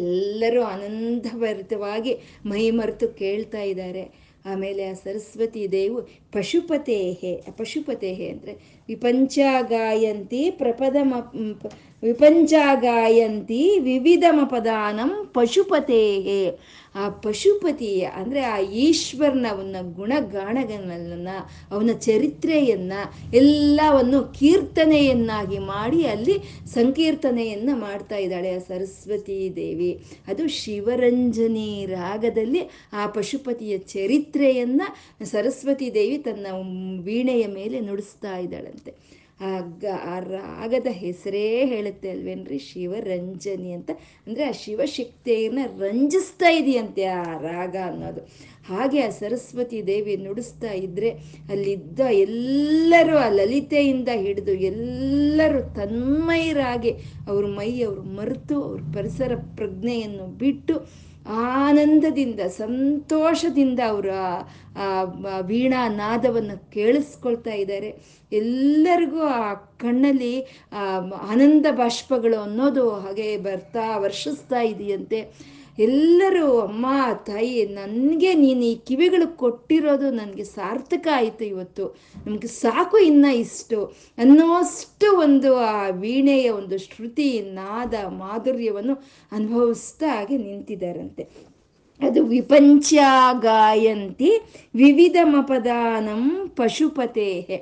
ಎಲ್ಲರೂ ಆನಂದಭರಿತವಾಗಿ ಮೈಮರೆತು ಕೇಳ್ತಾ ಇದ್ದಾರೆ. ಆಮೇಲೆ ಆ ಸರಸ್ವತಿ ದೇವು ಪಶುಪತೇಹೆ, ಪಶುಪತೇಹೆ ಅಂದರೆ ವಿಪಂಚಾಗಾಯಂತಿ ಪ್ರಪದಮ ವಿಪಂಚಾಗಾಯಂತಿ ವಿವಿಧಮ ಪದಾನಂ ಪಶುಪತೇಹೆ. ಆ ಪಶುಪತಿ ಅಂದರೆ ಆ ಈಶ್ವರನ ಅವನ ಗುಣಗಾಣಗಳನ್ನು, ಅವನ ಚರಿತ್ರೆಯನ್ನು ಎಲ್ಲವನ್ನು ಕೀರ್ತನೆಯನ್ನಾಗಿ ಮಾಡಿ ಅಲ್ಲಿ ಸಂಕೀರ್ತನೆಯನ್ನು ಮಾಡ್ತಾ ಇದ್ದಾಳೆ ಆ ಸರಸ್ವತಿ ದೇವಿ. ಅದು ಶಿವರಂಜನಿ ರಾಗದಲ್ಲಿ ಆ ಪಶುಪತಿಯ ಚರಿತ್ರೆಯನ್ನು ಸರಸ್ವತಿ ದೇವಿ ತನ್ನ ವೀಣೆಯ ಮೇಲೆ ನುಡಿಸ್ತಾ ಇದ್ದಾಳಂತೆ. ಆಗ ಆ ರಾಗದ ಹೆಸರೇ ಹೇಳುತ್ತೆ ಅಲ್ವೇನ್ರಿ, ಶಿವರಂಜನಿ ಅಂತ. ಅಂದರೆ ಆ ಶಿವಶಕ್ತಿಯನ್ನು ರಂಜಿಸ್ತಾ ಇದೆಯಂತೆ ಆ ರಾಗ ಅನ್ನೋದು. ಹಾಗೆ ಆ ಸರಸ್ವತಿ ದೇವಿ ನುಡಿಸ್ತಾ ಇದ್ದರೆ ಅಲ್ಲಿದ್ದ ಎಲ್ಲರೂ ಆ ಲಲಿತೆಯಿಂದ ಹಿಡಿದು ಎಲ್ಲರೂ ತನ್ಮಯರಾಗಿ ಅವ್ರ ಮೈ ಅವರು ಮರೆತು ಅವ್ರ ಪರಿಸರ ಪ್ರಜ್ಞೆಯನ್ನು ಬಿಟ್ಟು ಆನಂದದಿಂದ ಸಂತೋಷದಿಂದ ಅವರು ಆ ವೀಣಾ ನಾದವನ್ನು ಕೇಳಿಸ್ಕೊಳ್ತಾ ಇದ್ದಾರೆ. ಎಲ್ಲರಿಗೂ ಆ ಕಣ್ಣಲ್ಲಿ ಆನಂದ ಬಾಷ್ಪಗಳು ಅನ್ನೋದು ಹಾಗೆ ಬರ್ತಾ ವರ್ಷಿಸ್ತಾ ಇದೆಯಂತೆ. ಎಲ್ಲರೂ ಅಮ್ಮ ತಾಯಿ ನನಗೆ ನೀನು ಈ ಕಿವಿಗಳು ಕೊಟ್ಟಿರೋದು ನನಗೆ ಸಾರ್ಥಕ ಆಯಿತು, ಇವತ್ತು ನಮಗೆ ಸಾಕು ಇನ್ನು ಇಷ್ಟು ಅನ್ನೋಷ್ಟು ಒಂದು ಆ ವೀಣೆಯ ಒಂದು ಶ್ರುತಿ ನಾದ ಮಾಧುರ್ಯವನ್ನು ಅನುಭವಿಸ್ತಾ ಹಾಗೆ ನಿಂತಿದ್ದಾರಂತೆ. ಅದು ವಿಪಂಚಾಗಾಯಂತಿ ವಿವಿಧ ಮಪದಾನಂ ಪಶುಪತೇಹೆ.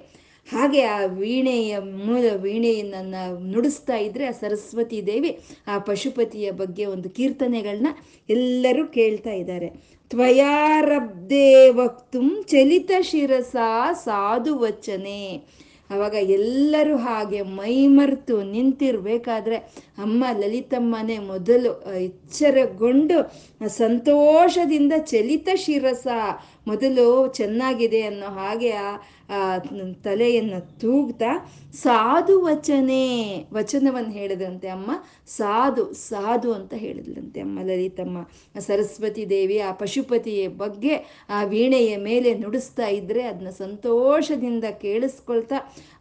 ಹಾಗೆ ಆ ವೀಣೆಯ ಮೂಲ ವೀಣೆಯನ್ನು ನುಡಿಸ್ತಾ ಇದ್ದರೆ ಆ ಸರಸ್ವತಿ ದೇವಿ ಆ ಪಶುಪತಿಯ ಬಗ್ಗೆ ಒಂದು ಕೀರ್ತನೆಗಳನ್ನ ಎಲ್ಲರೂ ಕೇಳ್ತಾ ಇದ್ದಾರೆ. ತ್ವಯಾರಬ್ಧೇ ವಕ್ತುಂ ಚಲಿತ ಶಿರಸಾ ಸಾಧುವಚನೆ. ಆವಾಗ ಎಲ್ಲರೂ ಹಾಗೆ ಮೈಮರೆತು ನಿಂತಿರಬೇಕಾದ್ರೆ ಅಮ್ಮ ಲಲಿತಮ್ಮನೇ ಮೊದಲು ಎಚ್ಚರಗೊಂಡು ಸಂತೋಷದಿಂದ ಚಲಿತ ಶಿರಸ ಮೊದಲು ಚೆನ್ನಾಗಿದೆ ಅನ್ನೋ ಹಾಗೆ ಆ ತಲೆಯನ್ನು ತೂಗ್ತಾ ಸಾಧು ವಚನೆ ವಚನವನ್ನು ಹೇಳಿದ್ರಂತೆ ಅಮ್ಮ. ಸಾಧು ಸಾಧು ಅಂತ ಹೇಳಿದ್ಲಂತೆ ಅಮ್ಮ ಲಲಿತಮ್ಮ. ಸರಸ್ವತಿ ದೇವಿ ಆ ಪಶುಪತಿಯ ಬಗ್ಗೆ ಆ ವೀಣೆಯ ಮೇಲೆ ನುಡಿಸ್ತಾ ಇದ್ದರೆ ಅದನ್ನ ಸಂತೋಷದಿಂದ ಕೇಳಿಸ್ಕೊಳ್ತಾ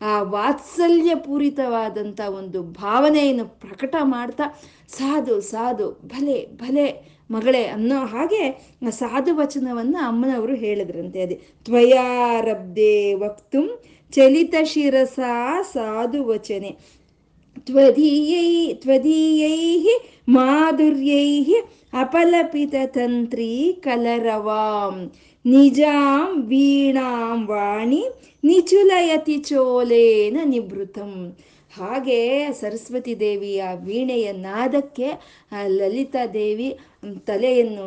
ಆ ವಾತ್ಸಲ್ಯ ಪೂರಿತವಾದಂಥ ಒಂದು ಭಾವನೆಯನ್ನು ಪ್ರಕಟ ಮಾಡ್ತಾ ಸಾಧು ಸಾಧು ಭಲೆ ಭಲೆ ಮಗಳೇ ಅನ್ನೋ ಹಾಗೆ ಸಾಧು ವಚನವನ್ನು ಅಮ್ಮನವರು ಹೇಳಿದ್ರಂತೆ. ಅದೇ ತ್ವಯಾರಬ್ಧೇ ವಕ್ತುಂ ಚಲಿತ ಶಿರಸಾ ಸಾಧು ವಚನೆ ತ್ವದೀಯೈ ತ್ವದೀಯೈ ಮಾಧುರ್ಯೈ ಅಪಲಪಿತ ತಂತ್ರೀ ಕಲರವಾಂ ನಿಜಾಂ ವೀಣಾಂ ವಾಣಿ ನಿಚುಲಯತಿ ಚೋಲೇನ ನಿಭೃತಂ. ಹಾಗೇ ಸರಸ್ವತಿ ದೇವಿಯ ವೀಣೆಯ ನಾದಕ್ಕೆ ಲಲಿತಾ ದೇವಿ ತಲೆಯನ್ನು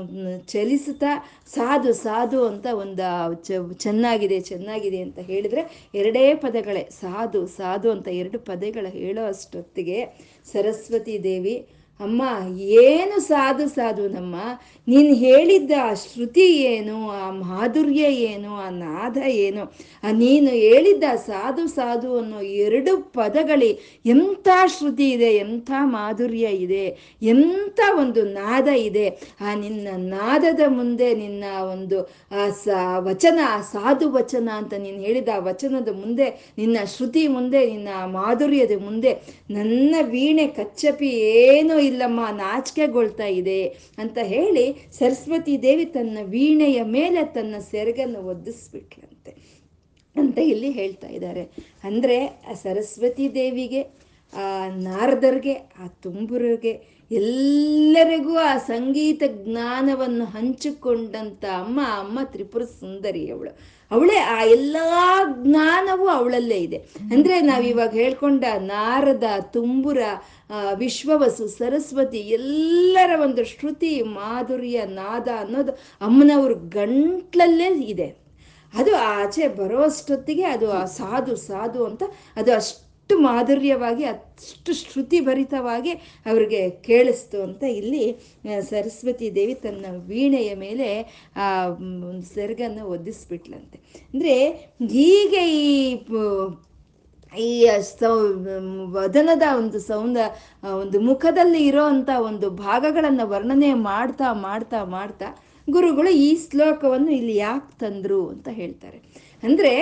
ಚಲಿಸುತ್ತಾ ಸಾಧು ಸಾಧು ಅಂತ ಒಂದು ಚ ಚೆನ್ನಾಗಿದೆ ಚೆನ್ನಾಗಿದೆ ಅಂತ ಹೇಳಿದರೆ ಎರಡೇ ಪದಗಳೇ ಸಾಧು ಸಾಧು ಅಂತ ಎರಡು ಪದಗಳ ಹೇಳೋ ಅಷ್ಟೊತ್ತಿಗೆ ಸರಸ್ವತಿ ದೇವಿ, ಅಮ್ಮ ಏನು ಸಾಧು ಸಾಧು ನಮ್ಮ, ನೀನು ಹೇಳಿದ್ದ ಆ ಶ್ರುತಿ ಏನು, ಆ ಮಾಧುರ್ಯ ಏನು, ಆ ನಾದ ಏನು, ಆ ನೀನು ಹೇಳಿದ್ದ ಸಾಧು ಸಾಧು ಅನ್ನೋ ಎರಡು ಪದಗಳಿ ಎಂಥ ಶ್ರುತಿ ಇದೆ, ಎಂಥ ಮಾಧುರ್ಯ ಇದೆ, ಎಂಥ ಒಂದು ನಾದ ಇದೆ. ಆ ನಿನ್ನ ನಾದದ ಮುಂದೆ ನಿನ್ನ ಒಂದು ವಚನ, ಆ ಸಾಧು ವಚನ ಅಂತ ನೀನು ಹೇಳಿದ ಆ ವಚನದ ಮುಂದೆ, ನಿನ್ನ ಶ್ರುತಿ ಮುಂದೆ, ನಿನ್ನ ಮಾಧುರ್ಯದ ಮುಂದೆ ನನ್ನ ವೀಣೆ ಕಚ್ಚಪಿ ಏನೂ ಇಲ್ಲಮ್ಮ, ನಾಚಿಕೆಗೊಳ್ತಾ ಇದೆ ಅಂತ ಹೇಳಿ ಸರಸ್ವತಿ ದೇವಿ ತನ್ನ ವೀಣೆಯ ಮೇಲೆ ತನ್ನ ಸೆರಗನ್ನು ಒದ್ದಿಸ್ಬಿಟ್ಲಂತೆ ಅಂತ ಇಲ್ಲಿ ಹೇಳ್ತಾ ಇದ್ದಾರೆ. ಅಂದರೆ ಆ ಸರಸ್ವತಿ ದೇವಿಗೆ, ಆ ನಾರದರಿಗೆ, ಆ ತುಂಬುರಿಗೆ, ಎಲ್ಲರಿಗೂ ಆ ಸಂಗೀತ ಜ್ಞಾನವನ್ನು ಹಂಚಿಕೊಂಡಂಥ ಅಮ್ಮ ಅಮ್ಮ ತ್ರಿಪುರ ಸುಂದರಿ. ಅವಳು ಅವಳೇ ಆ ಎಲ್ಲ ಜ್ಞಾನವೂ ಅವಳಲ್ಲೇ ಇದೆ. ಅಂದರೆ ನಾವಿವಾಗ ಹೇಳ್ಕೊಂಡ ನಾರದ, ತುಂಬುರ, ವಿಶ್ವವಸು, ಸರಸ್ವತಿ ಎಲ್ಲರ ಒಂದು ಶ್ರುತಿ, ಮಾಧುರ್ಯ, ನಾದ ಅನ್ನೋದು ಅಮ್ಮನವ್ರ ಗಂಟ್ಲಲ್ಲೇ ಇದೆ. ಅದು ಆಚೆ ಬರೋಷ್ಟೊತ್ತಿಗೆ ಅದು ಆ ಸಾಧು ಸಾಧು ಅಂತ ಅದು ಅಷ್ಟು ಅಷ್ಟು ಮಾಧುರ್ಯವಾಗಿ, ಅಷ್ಟು ಶ್ರುತಿಭರಿತವಾಗಿ ಅವ್ರಿಗೆ ಕೇಳಿಸ್ತು ಅಂತ ಇಲ್ಲಿ ಸರಸ್ವತಿ ದೇವಿ ತನ್ನ ವೀಣೆಯ ಮೇಲೆ ಆ ಒಂದು ಸೆರಗನ್ನು ಒದ್ದಿಸ್ಬಿಟ್ಲಂತೆ. ಅಂದರೆ ಹೀಗೆ ಈ ಈ ಸೌ ವದನದ ಒಂದು ಸೌಂದ ಒಂದು ಮುಖದಲ್ಲಿ ಇರೋ ಅಂಥ ಒಂದು ಭಾಗಗಳನ್ನು ವರ್ಣನೆ ಮಾಡ್ತಾ ಮಾಡ್ತಾ ಮಾಡ್ತಾ ಗುರುಗಳು ಈ ಶ್ಲೋಕವನ್ನು ಇಲ್ಲಿ ಯಾಕೆ ತಂದರು ಅಂತ ಹೇಳ್ತಾರೆ. ಅಂದರೆ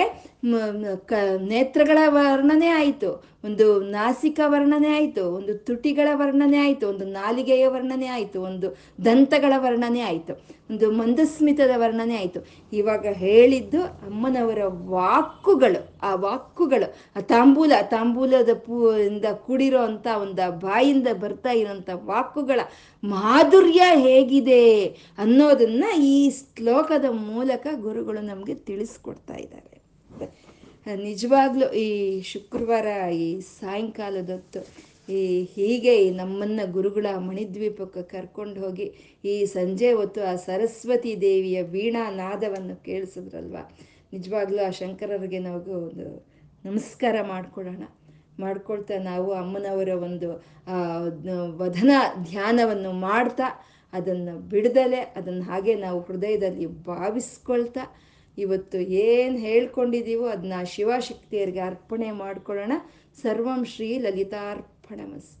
ಕ ನೇತ್ರಗಳ ವರ್ಣನೆ ಆಯಿತು, ಒಂದು ನಾಸಿಕ ವರ್ಣನೆ ಆಯಿತು, ಒಂದು ತುಟಿಗಳ ವರ್ಣನೆ ಆಯಿತು, ಒಂದು ನಾಲಿಗೆಯ ವರ್ಣನೆ ಆಯಿತು, ಒಂದು ದಂತಗಳ ವರ್ಣನೆ ಆಯಿತು, ಒಂದು ಮಂದಸ್ಮಿತದ ವರ್ಣನೆ ಆಯಿತು. ಇವಾಗ ಹೇಳಿದ್ದು ಅಮ್ಮನವರ ವಾಕ್ಕುಗಳು, ಆ ವಾಕ್ಕುಗಳು, ಆ ತಾಂಬೂಲ, ತಾಂಬೂಲದ ಪೂ ಇಂದ ಕೂಡಿರೋ ಅಂಥ ಒಂದು ಬಾಯಿಂದ ಬರ್ತಾ ಇರೋಂಥ ವಾಕ್ಕುಗಳ ಮಾಧುರ್ಯ ಹೇಗಿದೆ ಅನ್ನೋದನ್ನು ಈ ಶ್ಲೋಕದ ಮೂಲಕ ಗುರುಗಳು ನಮಗೆ ತಿಳಿಸ್ಕೊಡ್ತಾ ಇದ್ದಾರೆ. ನಿಜವಾಗ್ಲೂ ಈ ಶುಕ್ರವಾರ, ಈ ಸಾಯಂಕಾಲದೊತ್ತು, ಈ ಹೀಗೆ ನಮ್ಮನ್ನು ಗುರುಗಳ ಮಣಿದ್ವೀಪಕ್ಕೆ ಕರ್ಕೊಂಡು ಹೋಗಿ ಈ ಸಂಜೆ ಹೊತ್ತು ಆ ಸರಸ್ವತಿ ದೇವಿಯ ವೀಣಾ ನಾದವನ್ನು ಕೇಳಿಸಿದ್ರಲ್ವ, ನಿಜವಾಗ್ಲೂ ಆ ಶಂಕರರಿಗೆ ನಾವು ಒಂದು ನಮಸ್ಕಾರ ಮಾಡಿಕೊಳ್ಳೋಣ. ಮಾಡ್ಕೊಳ್ತಾ ನಾವು ಅಮ್ಮನವರ ಒಂದು ವದನ ಧ್ಯಾನವನ್ನು ಮಾಡ್ತಾ ಅದನ್ನು ಬಿಡದಲೆ ಅದನ್ನು ಹಾಗೆ ನಾವು ಹೃದಯದಲ್ಲಿ ಭಾವಿಸ್ಕೊಳ್ತಾ ಇವತ್ತು ಏನು ಹೇಳ್ಕೊಂಡಿದ್ದೀವೋ ಅದನ್ನ ಶಿವಶಕ್ತಿಯರಿಗೆ ಅರ್ಪಣೆ ಮಾಡ್ಕೊಳ್ಳೋಣ. ಸರ್ವಂ ಶ್ರೀ ಲಲಿತಾರ್ಪಣಮಸ್ತು.